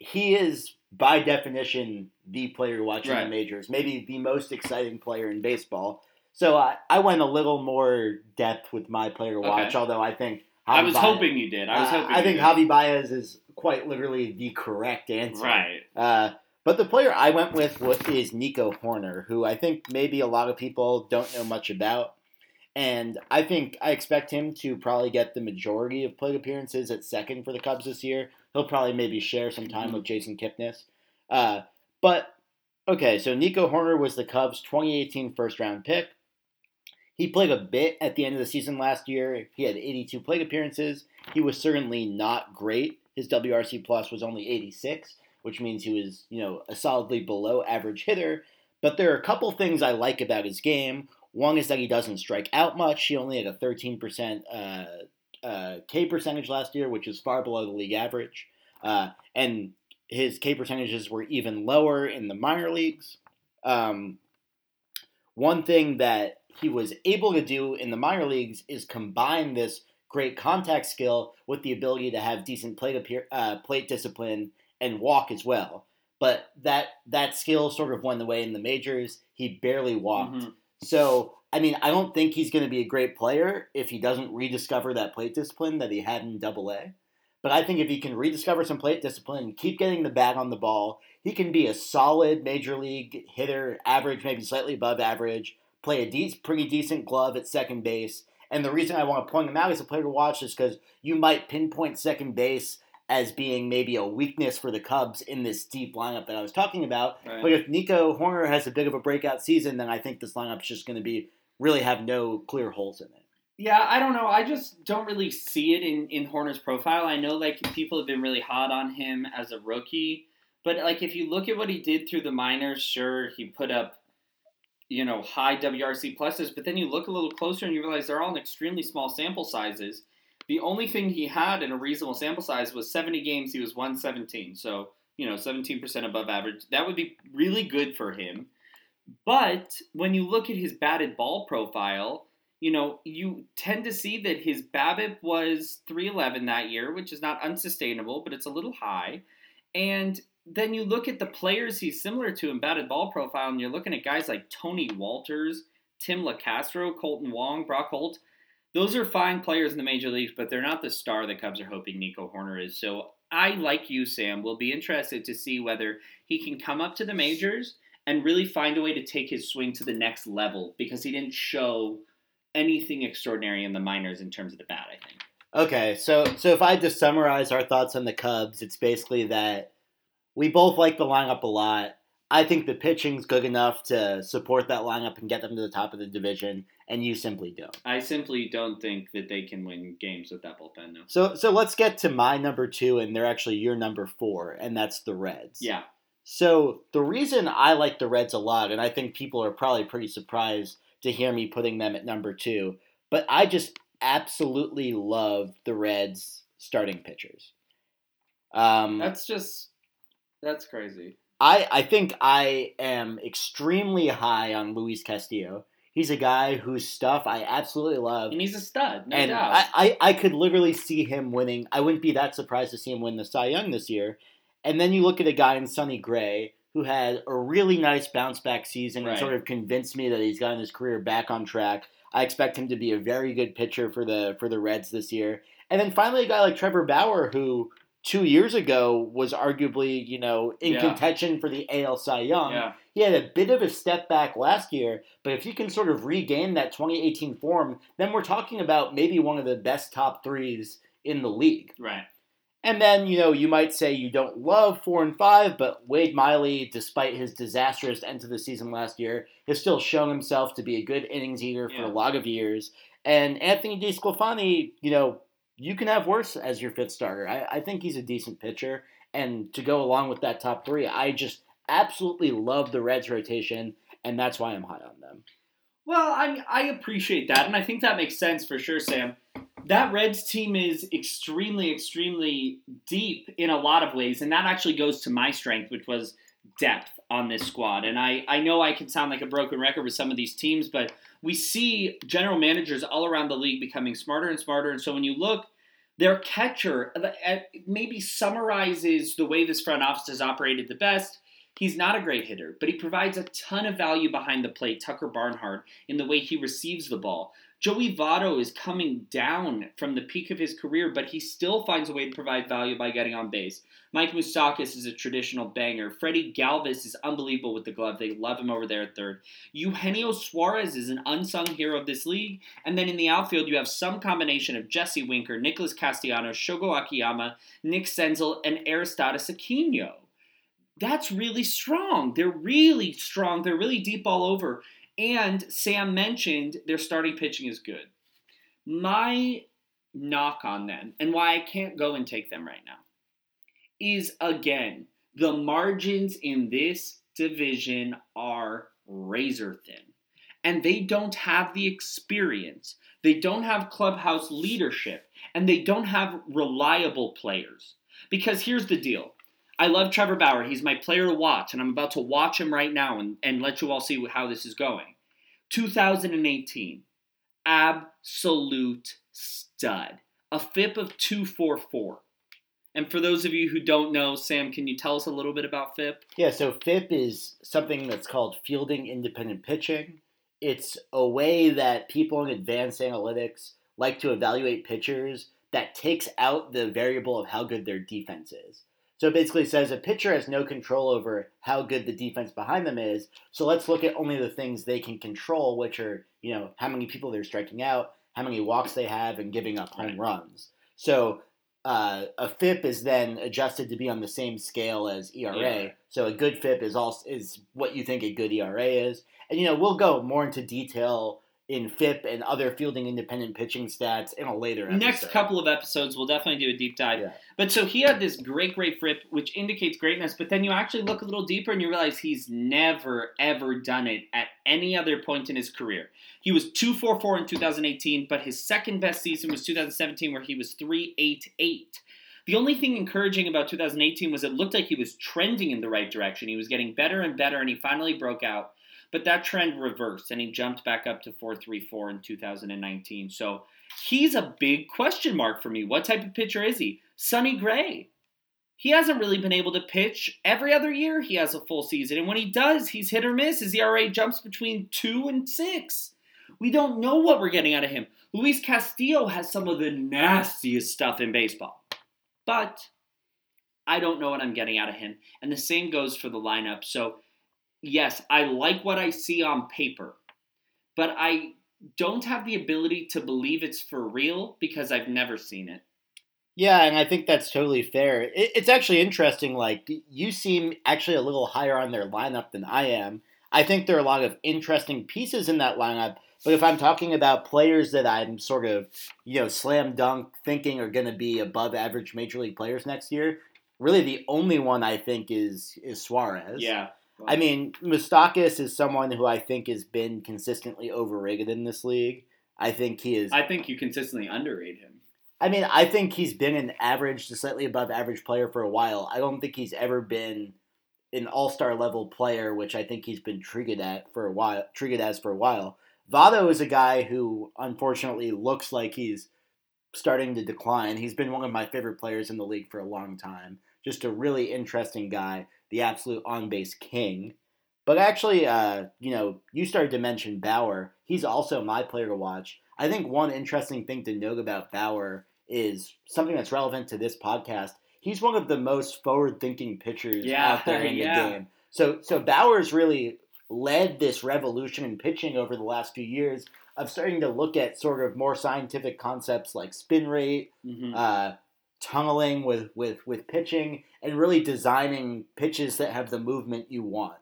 he is, by definition, the player watching the majors. Maybe the most exciting player in baseball. So I went a little more depth with my player to watch, although I think hoping you did. I think Javi Baez is quite literally the correct answer. Right. But the player I went with is Nico Horner, who I think maybe a lot of people don't know much about. And I think I expect him to probably get the majority of plate appearances at second for the Cubs this year. He'll probably maybe share some time with Jason Kipnis. But Okay, so Nico Horner was the Cubs' 2018 first-round pick. He played a bit at the end of the season last year. He had 82 plate appearances. He was certainly not great. His WRC plus was only 86, which means he was, a solidly below average hitter. But there are a couple things I like about his game. One is that he doesn't strike out much. He only had a 13% K percentage last year, which is far below the league average. And his K percentages were even lower in the minor leagues. One thing that he was able to do in the minor leagues is combine this great contact skill with the ability to have decent plate discipline and walk as well. But that skill sort of won the way in the majors. He barely walked. Mm-hmm. So, I don't think he's going to be a great player if he doesn't rediscover that plate discipline that he had in AA. But I think if he can rediscover some plate discipline and keep getting the bat on the ball, he can be a solid major league hitter, average, maybe slightly above average, play a pretty decent glove at second base. And the reason I want to point him out as a player to watch is because you might pinpoint second base as being maybe a weakness for the Cubs in this deep lineup that I was talking about. Right. But if Nico Horner has a bit of a breakout season, then I think this lineup's just going to really have no clear holes in it. Yeah, I don't know. I just don't really see it in Horner's profile. I know, people have been really hot on him as a rookie. But, if you look at what he did through the minors, sure, he put up, high WRC pluses. But then you look a little closer and you realize they're all in extremely small sample sizes. The only thing he had in a reasonable sample size was 70 games. He was 117, so 17% above average. That would be really good for him. But when you look at his batted ball profile, you tend to see that his BABIP was 311 that year, which is not unsustainable, but it's a little high. And then you look at the players he's similar to in batted ball profile, and you're looking at guys like Tony Walters, Tim LaCastro, Colton Wong, Brock Holt. Those are fine players in the major leagues, but they're not the star the Cubs are hoping Nico Horner is. So I, like you, Sam, will be interested to see whether he can come up to the majors and really find a way to take his swing to the next level, because he didn't show anything extraordinary in the minors in terms of the bat, I think. Okay, so if I had to summarize our thoughts on the Cubs, it's basically that we both like the lineup a lot. I think the pitching's good enough to support that lineup and get them to the top of the division, and you simply don't. I simply don't think that they can win games with that bullpen, no. So let's get to my number 2, and they're actually your number 4, and that's the Reds. Yeah. So the reason I like the Reds a lot, and I think people are probably pretty surprised to hear me putting them at number 2, but I just absolutely love the Reds' starting pitchers. That's crazy. I think I am extremely high on Luis Castillo. He's a guy whose stuff I absolutely love. And he's a stud, no doubt. I could literally see him winning. I wouldn't be that surprised to see him win the Cy Young this year. And then you look at a guy in Sonny Gray who had a really nice bounce-back season and sort of convinced me that he's gotten his career back on track. I expect him to be a very good pitcher for the Reds this year. And then finally a guy like Trevor Bauer who 2 years ago was arguably, in contention for the AL Cy Young. Yeah. He had a bit of a step back last year, but if he can sort of regain that 2018 form, then we're talking about maybe one of the best top threes in the league. Right. And then, you might say you don't love 4 and 5, but Wade Miley, despite his disastrous end to the season last year, has still shown himself to be a good innings eater for a lot of years. And Anthony DeSclafani, you can have worse as your fifth starter. I think he's a decent pitcher. And to go along with that top three, I just absolutely love the Reds rotation, and that's why I'm high on them. Well, I appreciate that, and I think that makes sense for sure, Sam. That Reds team is extremely, extremely deep in a lot of ways, and that actually goes to my strength, which was depth on this squad. And I know I can sound like a broken record with some of these teams, but we see general managers all around the league becoming smarter and smarter. And so when you look, their catcher maybe summarizes the way this front office has operated the best. He's not a great hitter, but he provides a ton of value behind the plate, Tucker Barnhart, in the way he receives the ball. Joey Votto is coming down from the peak of his career, but he still finds a way to provide value by getting on base. Mike Moustakas is a traditional banger. Freddie Galvis is unbelievable with the glove. They love him over there at third. Eugenio Suarez is an unsung hero of this league. And then in the outfield, you have some combination of Jesse Winker, Nicholas Castellanos, Shogo Akiyama, Nick Senzel, and Aristatis Aquino. that's really strong. They're really strong. They're really deep all over. And Sam mentioned their starting pitching is good. My knock on them, and why I can't go and take them right now, is, again, the margins in this division are razor thin. And they don't have the experience. They don't have clubhouse leadership. And they don't have reliable players. Because here's the deal. I love Trevor Bauer. He's my player to watch. And I'm about to watch him right now and let you all see how this is going. 2018. Absolute stud. A FIP of 2.44. And for those of you who don't know, Sam, can you tell us a little bit about FIP? Yeah, so FIP is something that's called fielding independent pitching. It's a way that people in advanced analytics like to evaluate pitchers that takes out the variable of how good their defense is. So it basically says a pitcher has no control over how good the defense behind them is, so let's look at only the things they can control, which are, you know, how many people they're striking out, how many walks they have, and giving up home runs. So a FIP is then adjusted to be on the same scale as ERA. Yeah. So a good FIP is what you think a good ERA is. And, you know, we'll go more into detail in FIP and other fielding independent pitching stats in a later episode. Next couple of episodes, we'll definitely do a deep dive. Yeah. But so he had this great FIP, which indicates greatness, but then you actually look a little deeper and you realize he's never, ever done it at any other point in his career. He was 2.44 in 2018, but his second best season was 2017, where he was 3.88. The only thing encouraging about 2018 was it looked like he was trending in the right direction. He was getting better and better, and he finally broke out. But that trend reversed, and he jumped back up to 4.34 in 2019. So he's a big question mark for me. What type of pitcher is he? Sonny Gray. He hasn't really been able to pitch. Every other year he has a full season, and when he does, he's hit or miss. His ERA jumps between 2 and 6. We don't know what we're getting out of him. Luis Castillo has some of the nastiest stuff in baseball. But I don't know what I'm getting out of him, and the same goes for the lineup. So yes, I like what I see on paper, but I don't have the ability to believe it's for real because I've never seen it. Yeah, and I think that's totally fair. It's actually interesting. Like, you seem actually a little higher on their lineup than I am. I think there are a lot of interesting pieces in that lineup, but if I'm talking about players that I'm sort of, you know, slam dunk thinking are going to be above average major league players next year, really the only one I think is Suarez. Yeah. I mean, Moustakas is someone who I think has been consistently overrated in this league. I think he is. I think you consistently underrate him. I mean, I think he's been an average to slightly above average player for a while. I don't think he's ever been an all-star level player, which I think he's been treated as for a while. Votto is a guy who, unfortunately, looks like he's starting to decline. He's been one of my favorite players in the league for a long time. Just a really interesting guy. The absolute on-base king. But actually, you know, you started to mention Bauer. He's also my player to watch. I think one interesting thing to note about Bauer is something that's relevant to this podcast. He's one of the most forward-thinking pitchers out there in the game. So Bauer's really led this revolution in pitching over the last few years of starting to look at sort of more scientific concepts like spin rate, tunneling with pitching, and really designing pitches that have the movement you want.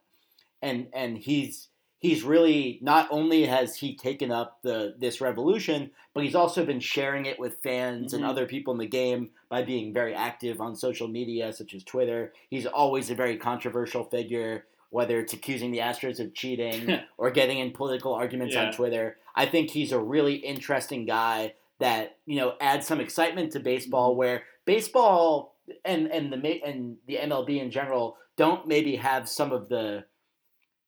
And he's really, not only has he taken up this revolution, but he's also been sharing it with fans and other people in the game by being very active on social media, such as Twitter. He's always a very controversial figure, whether it's accusing the Astros of cheating or getting in political arguments on Twitter. I think he's a really interesting guy that, you know, adds some excitement to baseball, where baseball and the MLB in general don't maybe have some of the,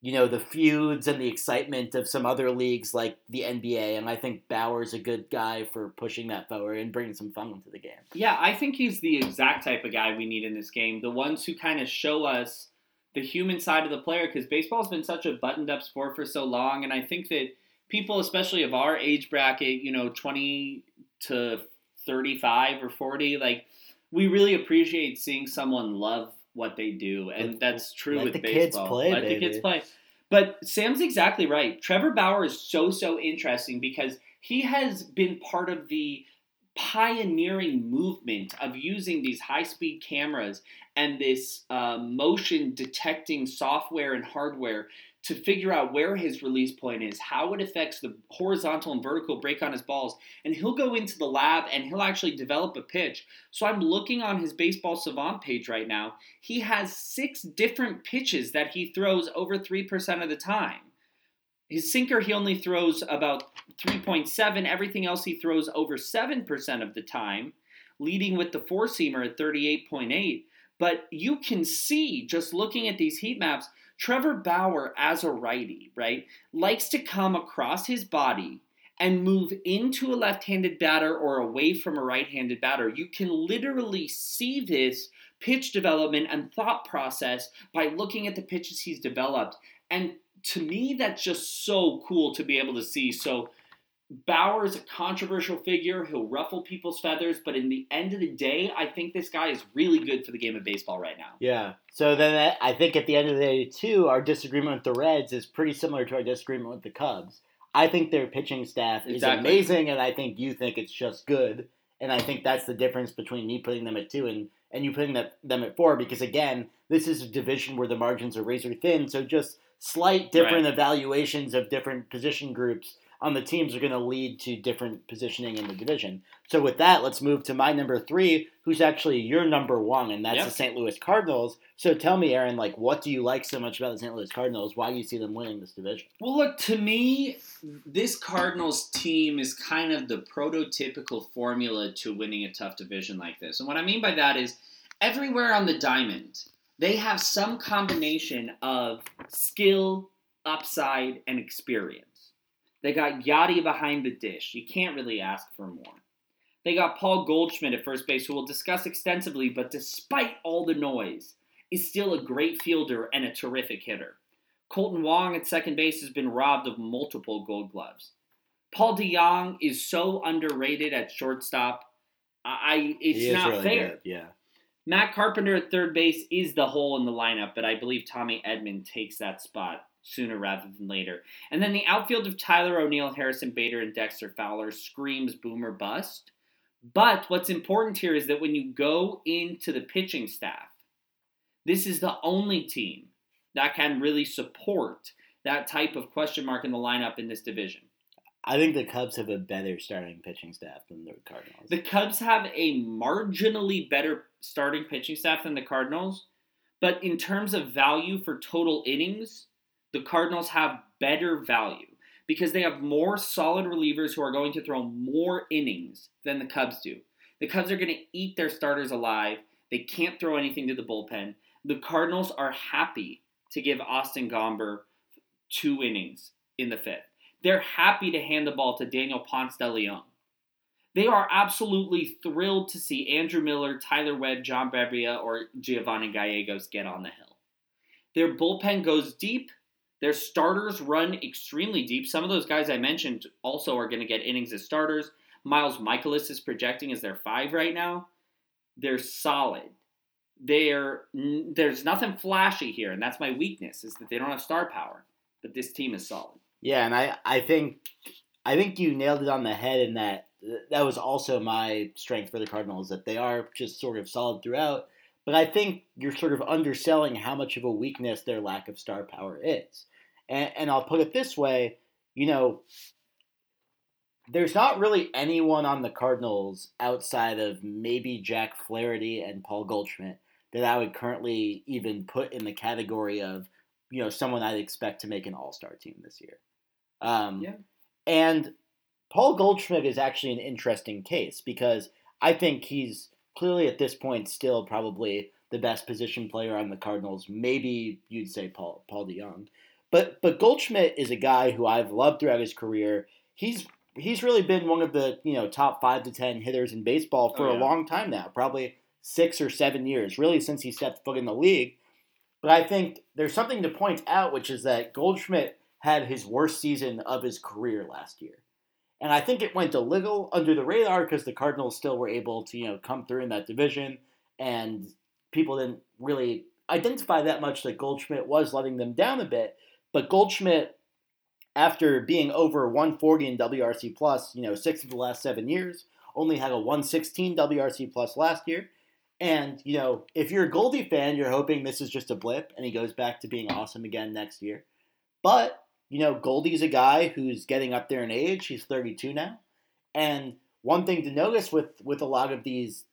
you know, the feuds and the excitement of some other leagues like the NBA. And I think Bauer's a good guy for pushing that forward and bringing some fun into the game. Yeah, I think he's the exact type of guy we need in this game. The ones who kind of show us the human side of the player, because baseball's been such a buttoned-up sport for so long. And I think that people, especially of our age bracket, you know, 20 to 35 or 40, like, we really appreciate seeing someone love what they do. And that's true with baseball. Let the kids play. But Sam's exactly right. Trevor Bauer is so interesting because he has been part of the pioneering movement of using these high-speed cameras and this motion detecting software and hardware to figure out where his release point is, how it affects the horizontal and vertical break on his balls. And he'll go into the lab and he'll actually develop a pitch. So I'm looking on his Baseball Savant page right now. He has 6 different pitches that he throws over 3% of the time. His sinker, he only throws about 3.7. Everything else he throws over 7% of the time, leading with the four-seamer at 38.8. But you can see, just looking at these heat maps, Trevor Bauer, as a righty, right, likes to come across his body and move into a left-handed batter or away from a right-handed batter. You can literally see this pitch development and thought process by looking at the pitches he's developed. And to me, that's just so cool to be able to see. So Bauer is a controversial figure. He'll ruffle people's feathers. But in the end of the day, I think this guy is really good for the game of baseball right now. Yeah. So then I think at the end of the day, too, our disagreement with the Reds is pretty similar to our disagreement with the Cubs. I think their pitching staff is amazing, and I think you think it's just good. And I think that's the difference between me putting them at 2 and you putting them at 4. Because, again, this is a division where the margins are razor thin. So just slight different evaluations of different position groups on the teams are going to lead to different positioning in the division. So with that, let's move to my number 3, who's actually your number 1, and that's the St. Louis Cardinals. So tell me, Aaron, like, what do you like so much about the St. Louis Cardinals? Why do you see them winning this division? Well, look, to me, this Cardinals team is kind of the prototypical formula to winning a tough division like this. And what I mean by that is everywhere on the diamond, they have some combination of skill, upside, and experience. They got Yachty behind the dish. You can't really ask for more. They got Paul Goldschmidt at first base, who we'll discuss extensively, but despite all the noise, is still a great fielder and a terrific hitter. Colton Wong at second base has been robbed of multiple Gold Gloves. Paul DeJong is so underrated at shortstop. It's not really fair. Good, yeah. Matt Carpenter at third base is the hole in the lineup, but I believe Tommy Edman takes that spot sooner rather than later. And then the outfield of Tyler O'Neill, Harrison Bader, and Dexter Fowler screams boom or bust. But what's important here is that when you go into the pitching staff, this is the only team that can really support that type of question mark in the lineup in this division. I think the Cubs have a better starting pitching staff than the Cardinals. The Cubs have a marginally better starting pitching staff than the Cardinals, but in terms of value for total innings, the Cardinals have better value because they have more solid relievers who are going to throw more innings than the Cubs do. The Cubs are going to eat their starters alive. They can't throw anything to the bullpen. The Cardinals are happy to give Austin Gomber 2 innings in the 5th. They're happy to hand the ball to Daniel Ponce de Leon. They are absolutely thrilled to see Andrew Miller, Tyler Webb, John Bebbia, or Giovanni Gallegos get on the hill. Their bullpen goes deep. Their starters run extremely deep. Some of those guys I mentioned also are going to get innings as starters. Miles Michaelis is projecting as their 5 right now. They're solid. There's nothing flashy here, and that's my weakness, is that they don't have star power. But this team is solid. Yeah, and I think you nailed it on the head in that was also my strength for the Cardinals, that they are just sort of solid throughout. But I think you're sort of underselling how much of a weakness their lack of star power is. And I'll put it this way, you know, there's not really anyone on the Cardinals outside of maybe Jack Flaherty and Paul Goldschmidt that I would currently even put in the category of, you know, someone I'd expect to make an all-star team this year. And Paul Goldschmidt is actually an interesting case because I think he's clearly at this point still probably the best position player on the Cardinals. Maybe you'd say Paul DeJong. But Goldschmidt is a guy who I've loved throughout his career. He's really been one of the, you know, top 5 to 10 hitters in baseball for a long time now, probably 6 or 7 years, really since he stepped foot in the league. But I think there's something to point out, which is that Goldschmidt had his worst season of his career last year. And I think it went a little under the radar because the Cardinals still were able to, you know, come through in that division, and people didn't really identify that much that Goldschmidt was letting them down a bit. But Goldschmidt, after being over 140 in WRC+, you know, 6 of the last 7 years, only had a 116 WRC plus last year. And, you know, if you're a Goldie fan, you're hoping this is just a blip and he goes back to being awesome again next year. But, you know, Goldie's a guy who's getting up there in age. He's 32 now. And one thing to notice with a lot of these,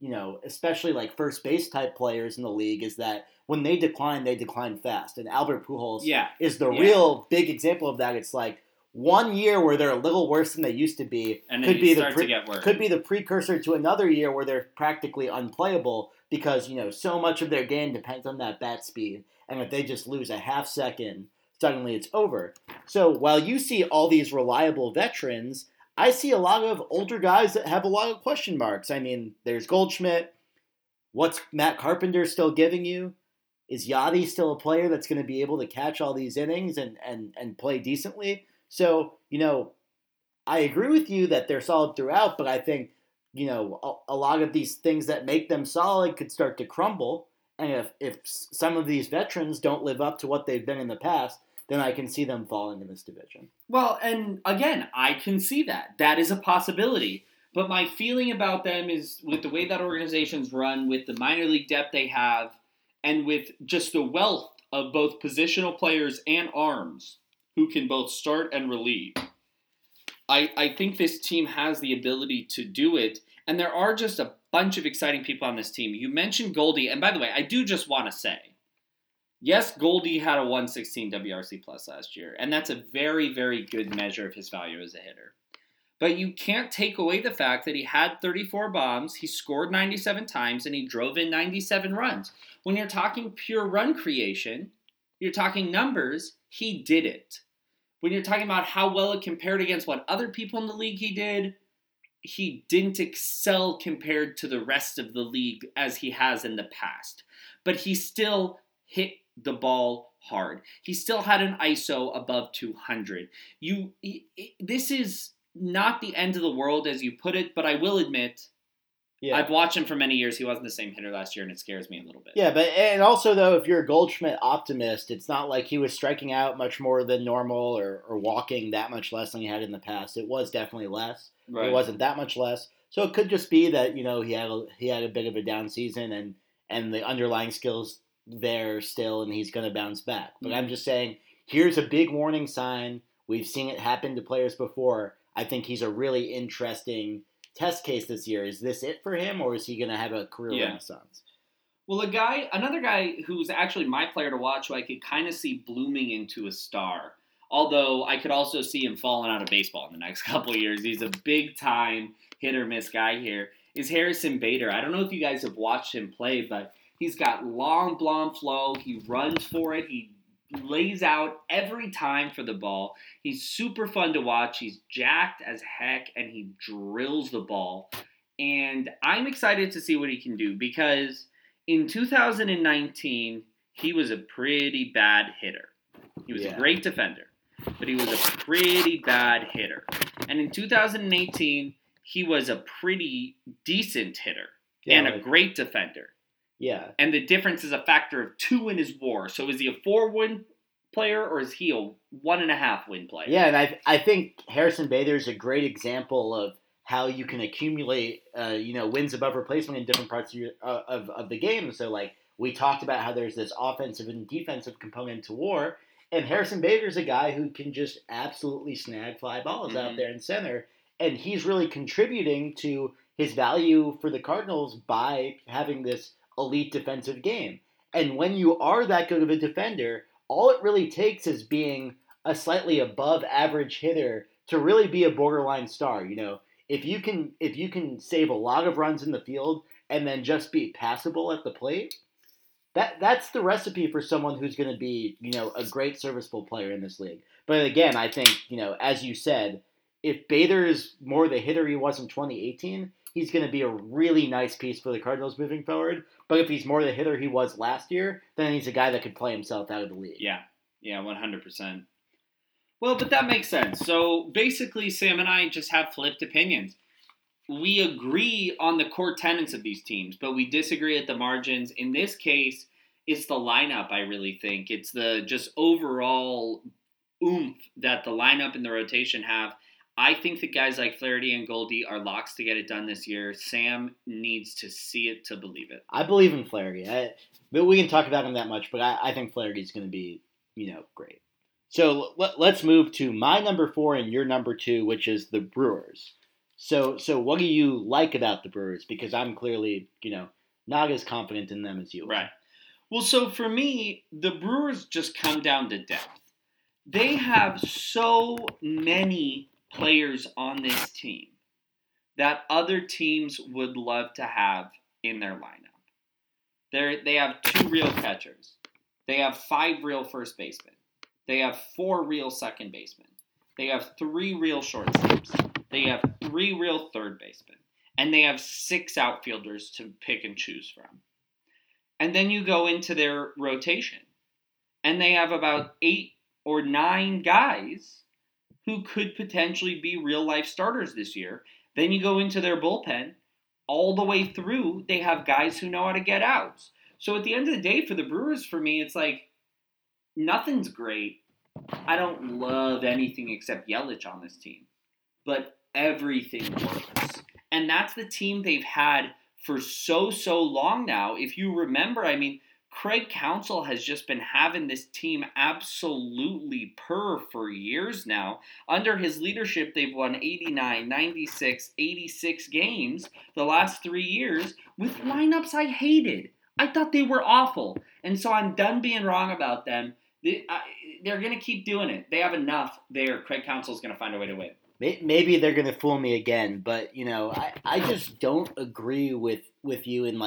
you know, especially like first base type players in the league, is that when they decline fast. And Albert Pujols is the real big example of that. It's like 1 year where they're a little worse than they used to be, and could be the precursor to another year where they're practically unplayable because, you know, so much of their game depends on that bat speed. And if they just lose a half second, suddenly it's over. So while you see all these reliable veterans, I see a lot of older guys that have a lot of question marks. I mean, there's Goldschmidt. What's Matt Carpenter still giving you? Is Yachty still a player that's going to be able to catch all these innings and play decently? So, you know, I agree with you that they're solid throughout, but I think, you know, a lot of these things that make them solid could start to crumble. And if some of these veterans don't live up to what they've been in the past, then I can see them falling in this division. Well, and again, I can see that. That is a possibility. But my feeling about them is with the way that organizations run, with the minor league depth they have, and with just the wealth of both positional players and arms who can both start and relieve, I think this team has the ability to do it. And there are just a bunch of exciting people on this team. You mentioned Goldie. And by the way, I do just want to say, yes, Goldie had a 116 WRC plus last year, and that's a very, very good measure of his value as a hitter. But you can't take away the fact that he had 34 bombs, he scored 97 times, and he drove in 97 runs. When you're talking pure run creation, you're talking numbers, he did it. When you're talking about how well it compared against what other people in the league he did, he didn't excel compared to the rest of the league as he has in the past. But he still hit the ball hard. He still had an ISO above 200. This is not the end of the world, as you put it, but I will admit, I've watched him for many years. He wasn't the same hitter last year, and it scares me a little bit. Yeah, but and also, though, if you're a Goldschmidt optimist, it's not like he was striking out much more than normal or walking that much less than he had in the past. It was definitely less. Right. It wasn't that much less. So it could just be that, you know, he had a bit of a down season, and the underlying skills there still, and he's going to bounce back. But I'm just saying, here's a big warning sign. We've seen it happen to players before. I think he's a really interesting test case this year. Is this it for him, or is he going to have a career renaissance? Well, another guy who's actually my player to watch, who I could kind of see blooming into a star, although I could also see him falling out of baseball in the next couple of years. He's a big-time hit-or-miss guy here, is Harrison Bader. I don't know if you guys have watched him play, but he's got long, blonde flow. He runs for it. He lays out every time for the ball. He's super fun to watch. He's jacked as heck, and he drills the ball. And I'm excited to see what he can do, because in 2019, he was a pretty bad hitter. He was a great defender, but he was a pretty bad hitter. And in 2018, he was a pretty decent hitter and a great defender. Yeah. And the difference is a factor of 2 in his WAR. So is he a 4-win player, or is he a 1.5-win player? Yeah, and I think Harrison Bader is a great example of how you can accumulate, wins above replacement in different parts of the game. So, like, we talked about how there's this offensive and defensive component to WAR, and Harrison Bader's a guy who can just absolutely snag fly balls out there in center, and he's really contributing to his value for the Cardinals by having this elite defensive game. And when you are that good of a defender, all it really takes is being a slightly above average hitter to really be a borderline star. You know, if you can save a lot of runs in the field and then just be passable at the plate, that's the recipe for someone who's going to be, you know, a great serviceable player in this league. But again, I think, you know, as you said, if Bader is more the hitter he was in 2018, he's going to be a really nice piece for the Cardinals moving forward. But if he's more the hitter he was last year, then he's a guy that could play himself out of the league. Yeah, 100%. Well, but that makes sense. So basically, Sam and I just have flipped opinions. We agree on the core tenets of these teams, but we disagree at the margins. In this case, it's the lineup, I really think. It's the just overall oomph that the lineup and the rotation have. I think that guys like Flaherty and Goldie are locks to get it done this year. Sam needs to see it to believe it. I believe in Flaherty. But we can talk about him that much, but I think Flaherty's going to be, great. So let's move to my number 4 and your number 2, which is the Brewers. So what do you like about the Brewers? Because I'm clearly, not as confident in them as you are. Right. Well, so for me, the Brewers just come down to depth. They have so many players on this team that other teams would love to have in their lineup. They have 2 real catchers. They have 5 real first basemen. They have 4 real second basemen. They have 3 real shortstops. They have 3 real third basemen. And they have 6 outfielders to pick and choose from. And then you go into their rotation. And they have about 8 or 9 guys who could potentially be real-life starters this year. Then you go into their bullpen. All the way through, they have guys who know how to get outs. So at the end of the day, for the Brewers, for me, it's like, nothing's great. I don't love anything except Yelich on this team. But everything works. And that's the team they've had for so long now. If you remember, Craig Kimbrel has just been having this team absolutely for years now. Under his leadership, they've won 89, 96, 86 games the last 3 years with lineups I hated. I thought they were awful. And so I'm done being wrong about them. They're going to keep doing it. They have enough there. Craig Kimbrel's going to find a way to win. Maybe they're going to fool me again, but, I just don't agree with you in,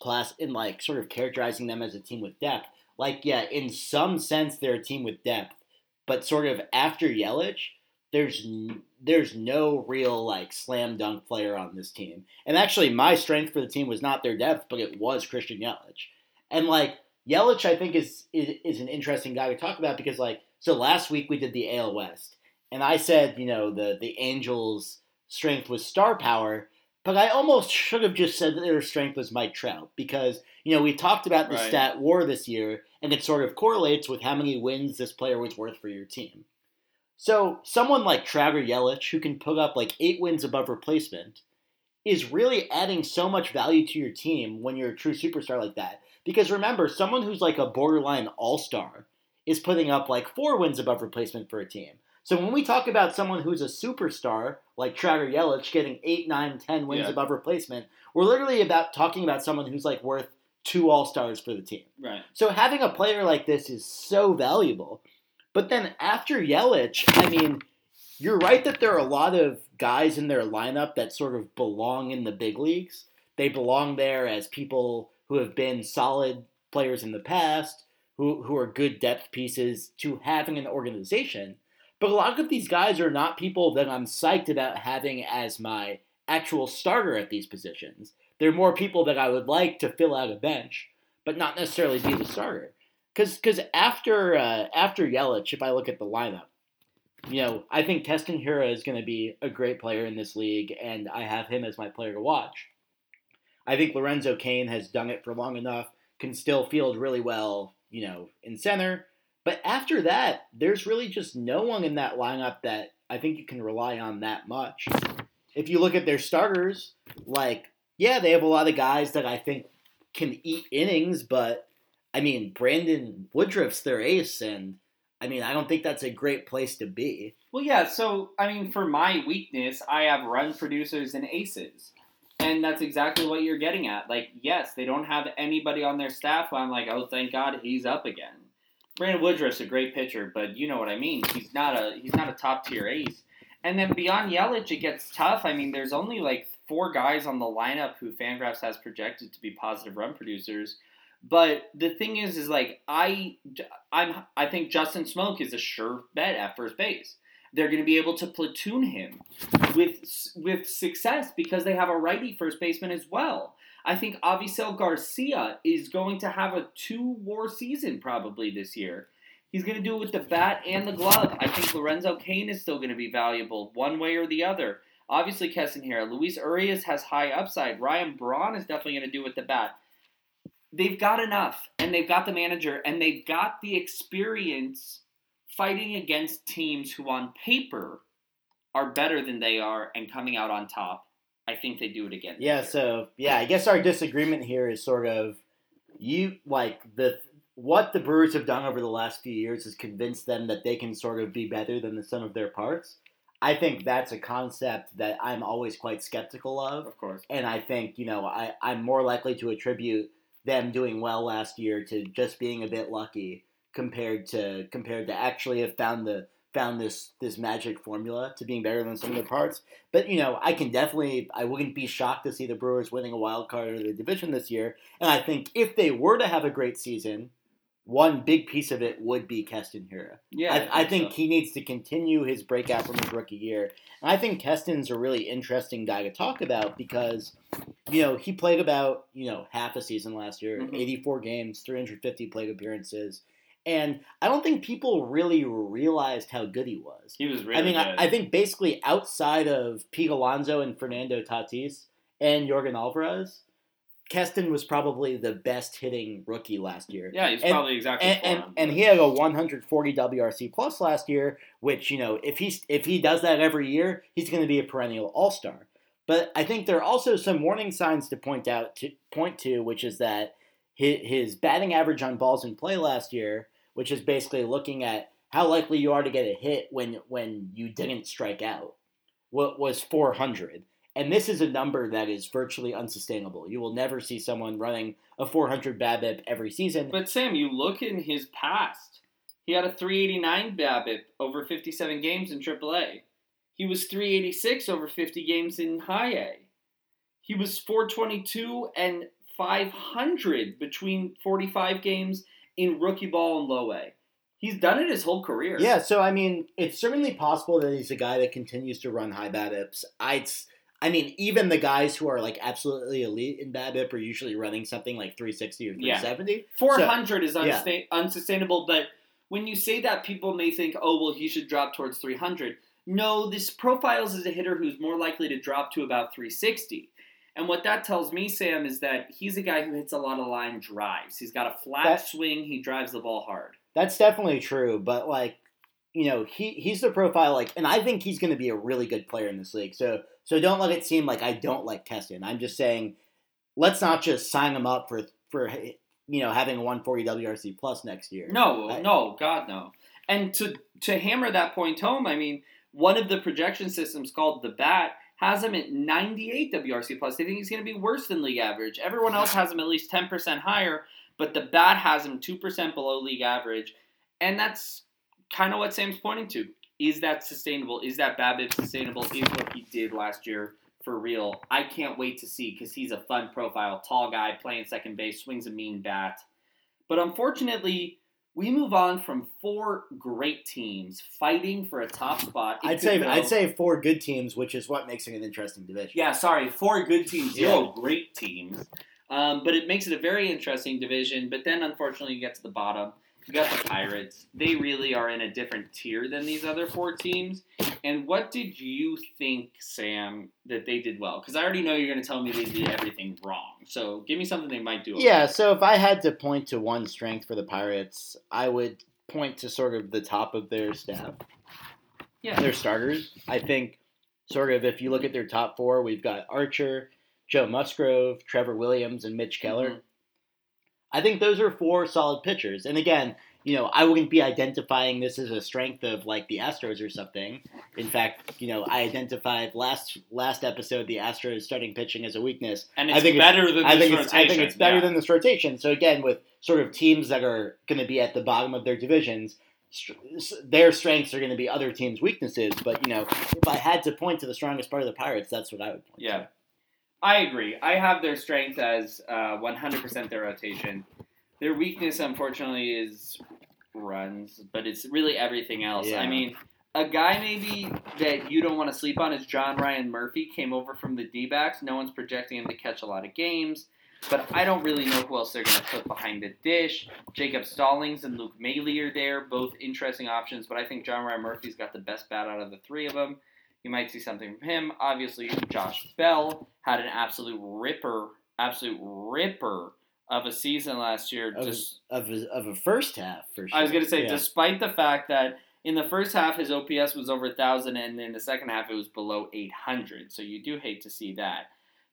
class, in, sort of characterizing them as a team with depth. In some sense, they're a team with depth, but sort of after Yelich, there's no real, slam dunk player on this team. And actually, my strength for the team was not their depth, but it was Christian Yelich. And, Yelich, I think, is an interesting guy to talk about because, so last week we did the AL West. And I said, the Angels' strength was star power, but I almost should have just said that their strength was Mike Trout because, we talked about the right. Stat war this year, and it sort of correlates with how many wins this player was worth for your team. So someone like Trout or Yelich, who can put up 8 wins above replacement, is really adding so much value to your team when you're a true superstar like that. Because remember, someone who's a borderline all-star is putting up 4 wins above replacement for a team. So when we talk about someone who's a superstar, like Trout or Yelich, getting 8, 9, 10 wins above replacement, we're literally talking about someone who's worth 2 all-stars for the team. Right. So having a player like this is so valuable. But then after Yelich, you're right that there are a lot of guys in their lineup that sort of belong in the big leagues. They belong there as people who have been solid players in the past, who are good depth pieces to having an organization. But a lot of these guys are not people that I'm psyched about having as my actual starter at these positions. They're more people that I would like to fill out a bench, but not necessarily be the starter. Because after Yelich, if I look at the lineup, I think Keston Hiura is going to be a great player in this league, and I have him as my player to watch. I think Lorenzo Cain has done it for long enough, can still field really well, in center. But after that, there's really just no one in that lineup that I think you can rely on that much. If you look at their starters, they have a lot of guys that I think can eat innings, but, Brandon Woodruff's their ace, and, I don't think that's a great place to be. Well, yeah, so, for my weakness, I have run producers and aces. And that's exactly what you're getting at. Yes, they don't have anybody on their staff, but I'm thank God he's up again. Brandon Woodruff's a great pitcher, but you know what I mean. He's not a top-tier ace. And then beyond Yelich, it gets tough. There's only 4 guys on the lineup who Fangraphs has projected to be positive run producers. But the thing is I think Justin Smoke is a sure bet at first base. They're going to be able to platoon him with success because they have a righty first baseman as well. I think Avisel Garcia is going to have a 2-WAR season probably this year. He's going to do it with the bat and the glove. I think Lorenzo Cain is still going to be valuable one way or the other. Obviously, Keston Hiura. Luis Urias has high upside. Ryan Braun is definitely going to do it with the bat. They've got enough, and they've got the manager, and they've got the experience fighting against teams who on paper are better than they are and coming out on top, I think they do it again. Yeah, so, I guess our disagreement here is sort of what the Brewers have done over the last few years has convinced them that they can sort of be better than the sum of their parts. I think that's a concept that I'm always quite skeptical of. Of course. And I think, I'm more likely to attribute them doing well last year to just being a bit lucky compared to actually have found this magic formula to being better than some of their parts. But, I wouldn't be shocked to see the Brewers winning a wild card or the division this year. And I think if they were to have a great season, one big piece of it would be Keston Hiura. Yeah, I think so. He needs to continue his breakout from his rookie year. And I think Keston's a really interesting guy to talk about because, he played about, half a season last year, mm-hmm. 84 games, 350 plate appearances. And I don't think people really realized how good he was. He was really good. I think basically outside of Pete Alonso and Fernando Tatis and Jorgen Alvarez, Keston was probably the best-hitting rookie last year. Yeah, he's probably exactly and he had a 140 WRC plus last year, which, if he does that every year, he's going to be a perennial all-star. But I think there are also some warning signs to point to, which is that his batting average on balls in play last year, which is basically looking at how likely you are to get a hit when you didn't strike out, was 400. And this is a number that is virtually unsustainable. You will never see someone running a 400 BABIP every season. But Sam, you look in his past. He had a 389 BABIP over 57 games in AAA. He was 386 over 50 games in High A. He was 422 and 500 between 45 games in rookie ball and low A. He's done it his whole career. Yeah, so it's certainly possible that he's a guy that continues to run high BABIPs. Even the guys who are, absolutely elite in BABIP are usually running something like 360 or 370. Yeah. 400 is unsustainable, but when you say that, people may think, he should drop towards 300. No, this profiles as a hitter who's more likely to drop to about 360. And what that tells me, Sam, is that he's a guy who hits a lot of line drives. He's got a flat swing. He drives the ball hard. That's definitely true, but, he's the profile, and I think he's going to be a really good player in this league, so don't let it seem like I don't like Keston. I'm just saying, let's not just sign him up for having a 140 WRC plus next year. No, God, no. And to hammer that point home, one of the projection systems called The Bat has him at 98 WRC plus. They think he's going to be worse than league average. Everyone else has him at least 10% higher, but The Bat has him 2% below league average, and that's kind of what Sam's pointing to. Is that sustainable? Is that BABIP sustainable? Is what he did last year for real? I can't wait to see because he's a fun profile. Tall guy, playing second base, swings a mean bat. But unfortunately, we move on from four great teams fighting for a top spot. I'd say four good teams, which is what makes it an interesting division. Yeah, sorry. Four good teams, zero great teams. But it makes it a very interesting division. But then, unfortunately, you get to the bottom. You got the Pirates. They really are in a different tier than these other four teams. And what did you think, Sam, that they did well? Because I already know you're going to tell me they did everything wrong. So give me something they might do. Yeah, so if I had to point to one strength for the Pirates, I would point to sort of the top of their staff. Yeah. Their starters. I think sort of if you look at their top four, we've got Archer, Joe Musgrove, Trevor Williams, and Mitch Keller. Mm-hmm. I think those are four solid pitchers. And again, I wouldn't be identifying this as a strength of the Astros or something. In fact, I identified last episode the Astros starting pitching as a weakness. And it's better than this rotation. I think it's better than this rotation. So again, with sort of teams that are going to be at the bottom of their divisions, their strengths are going to be other teams' weaknesses. But, if I had to point to the strongest part of the Pirates, that's what I would point to. I agree. I have their strength as 100% their rotation. Their weakness, unfortunately, is runs, but it's really everything else. Yeah. A guy maybe that you don't want to sleep on is John Ryan Murphy. Came over from the D-backs. No one's projecting him to catch a lot of games, but I don't really know who else they're going to put behind the dish. Jacob Stallings and Luke Maley are there, both interesting options, but I think John Ryan Murphy's got the best bat out of the three of them. You might see something from him. Obviously, Josh Bell had an absolute ripper of a season last year. Of a first half, for sure. I was going to say, despite the fact that In the first half, his OPS was over 1,000, and in the second half, it was below 800. So you do hate to see that.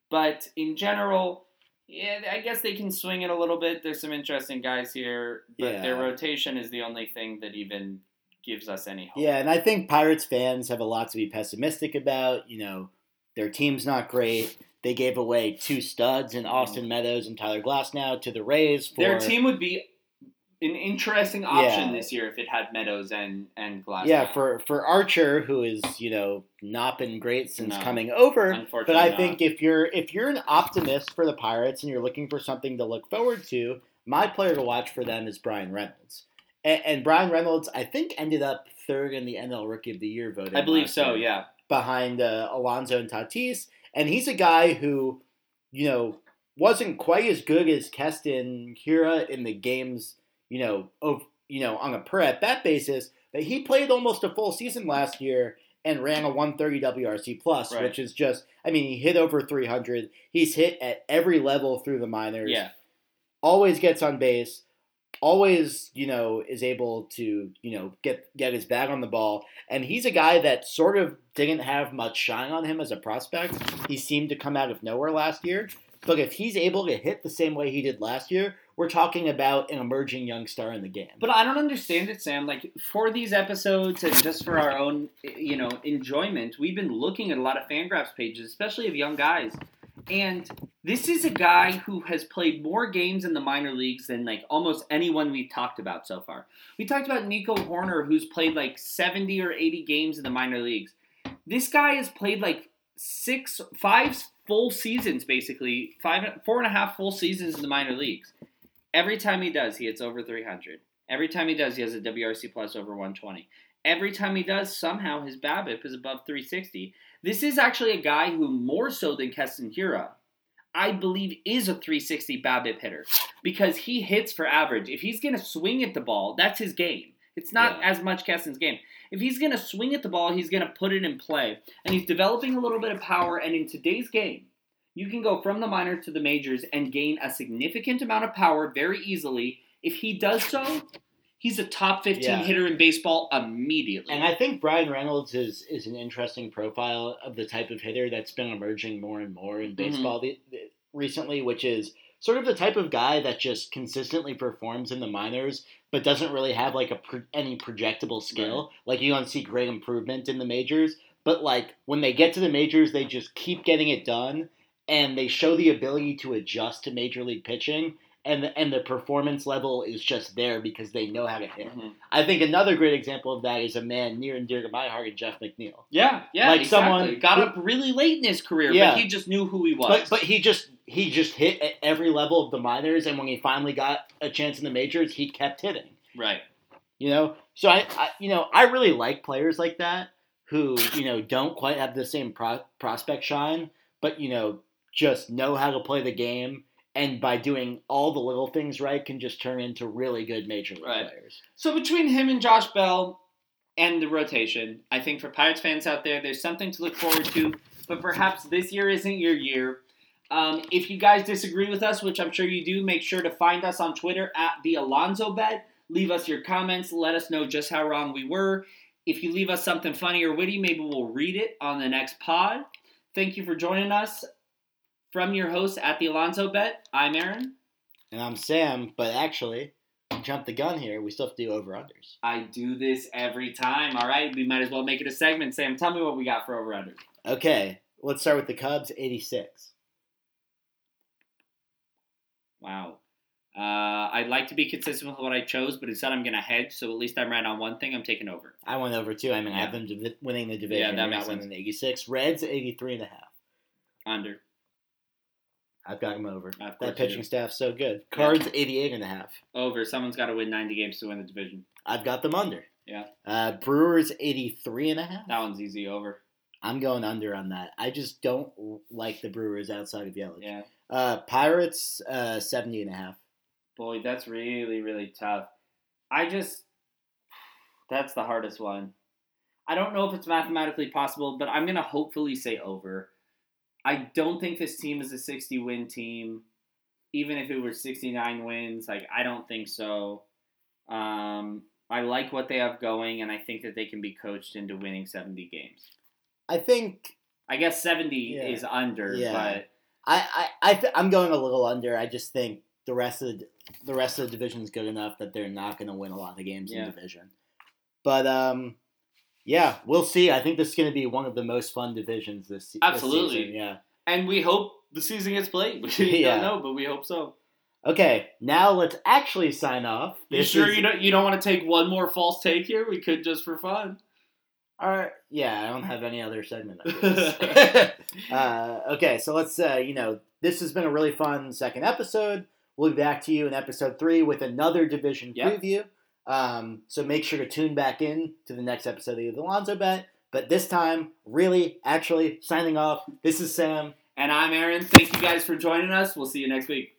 But in general, yeah, I guess they can swing it a little bit. There's some interesting guys here, but their rotation is the only thing that even gives us any hope. Yeah, and I think Pirates fans have a lot to be pessimistic about. You know, their team's not great. They gave away two studs in Austin Meadows and Tyler Glasnow to the Rays. Their team would be an interesting option this year if it had Meadows and Glasnow. Yeah, for Archer, who is, you know, not been great since coming over. Unfortunately, but I think if you're an optimist for the Pirates and you're looking for something to look forward to, my player to watch for them is Brian Reynolds. And Brian Reynolds, I think, ended up third in the NL Rookie of the Year voting. I believe so, yeah. Behind Alonzo and Tatis. And he's a guy who, you know, wasn't quite as good as Keston Hiura in the games, on a per at bat basis. But he played almost a full season last year and ran a 130 WRC plus, right, which is just, I mean, he hit over 300. He's hit at every level through the minors. Yeah, always gets on base. Always, you know, is able to, you know, get his bat on the ball. And he's a guy that sort of didn't have much shine on him as a prospect. He seemed to come out of nowhere last year. But if he's able to hit the same way he did last year, we're talking about an emerging young star in the game. But I don't understand it, Sam. Like, for these episodes and just for our own, you know, enjoyment, we've been looking at a lot of Fangraphs pages, especially of young guys. And this is a guy who has played more games in the minor leagues than, like, almost anyone we've talked about so far. We talked about Nico Horner, who's played, like, 70 or 80 games in the minor leagues. This guy has played, like, five full seasons, basically. 4.5 full seasons in the minor leagues. Every time he does, he hits over 300. Every time he does, he has a WRC plus over 120. Every time he does, somehow his BABIP is above 360. This is actually a guy who, more so than Keston Hiura, I believe is a 360 BABIP hitter because he hits for average. If he's going to swing at the ball, that's his game. It's not as much Keston's game. If he's going to swing at the ball, he's going to put it in play. And he's developing a little bit of power. And in today's game, you can go from the minor to the majors and gain a significant amount of power very easily. If he does so, he's a top 15 hitter in baseball immediately. And I think Brian Reynolds is an interesting profile of the type of hitter that's been emerging more and more in baseball recently, which is sort of the type of guy that just consistently performs in the minors but doesn't really have like any projectable skill. Right. Like, you don't see great improvement in the majors, but like when they get to the majors, they just keep getting it done and they show the ability to adjust to major league pitching. And the performance level is just there because they know how to hit. Mm-hmm. I think another great example of that is a man near and dear to my heart, Jeff McNeil. Yeah, like exactly. Someone got up really late in his career, but he just knew who he was. But he just hit at every level of the minors, and when he finally got a chance in the majors, he kept hitting. Right. You know, so I really like players like that who, you know, don't quite have the same prospect shine, but, you know, just know how to play the game. And by doing all the little things right, can just turn into really good major league players. So between him and Josh Bell and the rotation, I think for Pirates fans out there, there's something to look forward to. But perhaps this year isn't your year. If you guys disagree with us, which I'm sure you do, make sure to find us on Twitter at The Alonzo Bet. Leave us your comments. Let us know just how wrong we were. If you leave us something funny or witty, maybe we'll read it on the next pod. Thank you for joining us. From your host at The Alonzo Bet, I'm Aaron. And I'm Sam, but actually, jump the gun here. We still have to do over-unders. I do this every time, all right? We might as well make it a segment. Sam, tell me what we got for over-unders. Okay, let's start with the Cubs, 86. Wow. I'd like to be consistent with what I chose, but instead I'm going to hedge, so at least I'm right on one thing. I'm taking over. I went over, too. I mean, I have them winning the division. Yeah, that makes sense. Winning the 86. Reds, 83.5. Under. I've got him over. That pitching staff's so good. Cards, 88.5. Over. Someone's got to win 90 games to win the division. I've got them under. Yeah. Brewers, 83.5. That one's easy. Over. I'm going under on that. I just don't like the Brewers outside of Yelich. Yeah. Pirates, 70.5. Boy, that's really, really tough. That's the hardest one. I don't know if it's mathematically possible, but I'm going to hopefully say over. I don't think this team is a 60-win team, even if it were 69 wins. Like, I don't think so. I like what they have going, and I think that they can be coached into winning 70 games. I guess 70 is under, but I'm going a little under. I just think the rest of the division is good enough that they're not going to win a lot of games in the division. But we'll see. I think this is going to be one of the most fun divisions this season. Absolutely, and we hope the season gets played. We don't know, but we hope so. Okay, now let's actually sign off. You don't want to take one more false take here? We could just for fun. All right. Yeah, I don't have any other segment. Okay, so let's, this has been a really fun second episode. We'll be back to you in episode 3 with another division preview. So make sure to tune back in to the next episode of The Alonzo Bet. But this time, really, actually, signing off. This is Sam. And I'm Aaron. Thank you guys for joining us. We'll see you next week.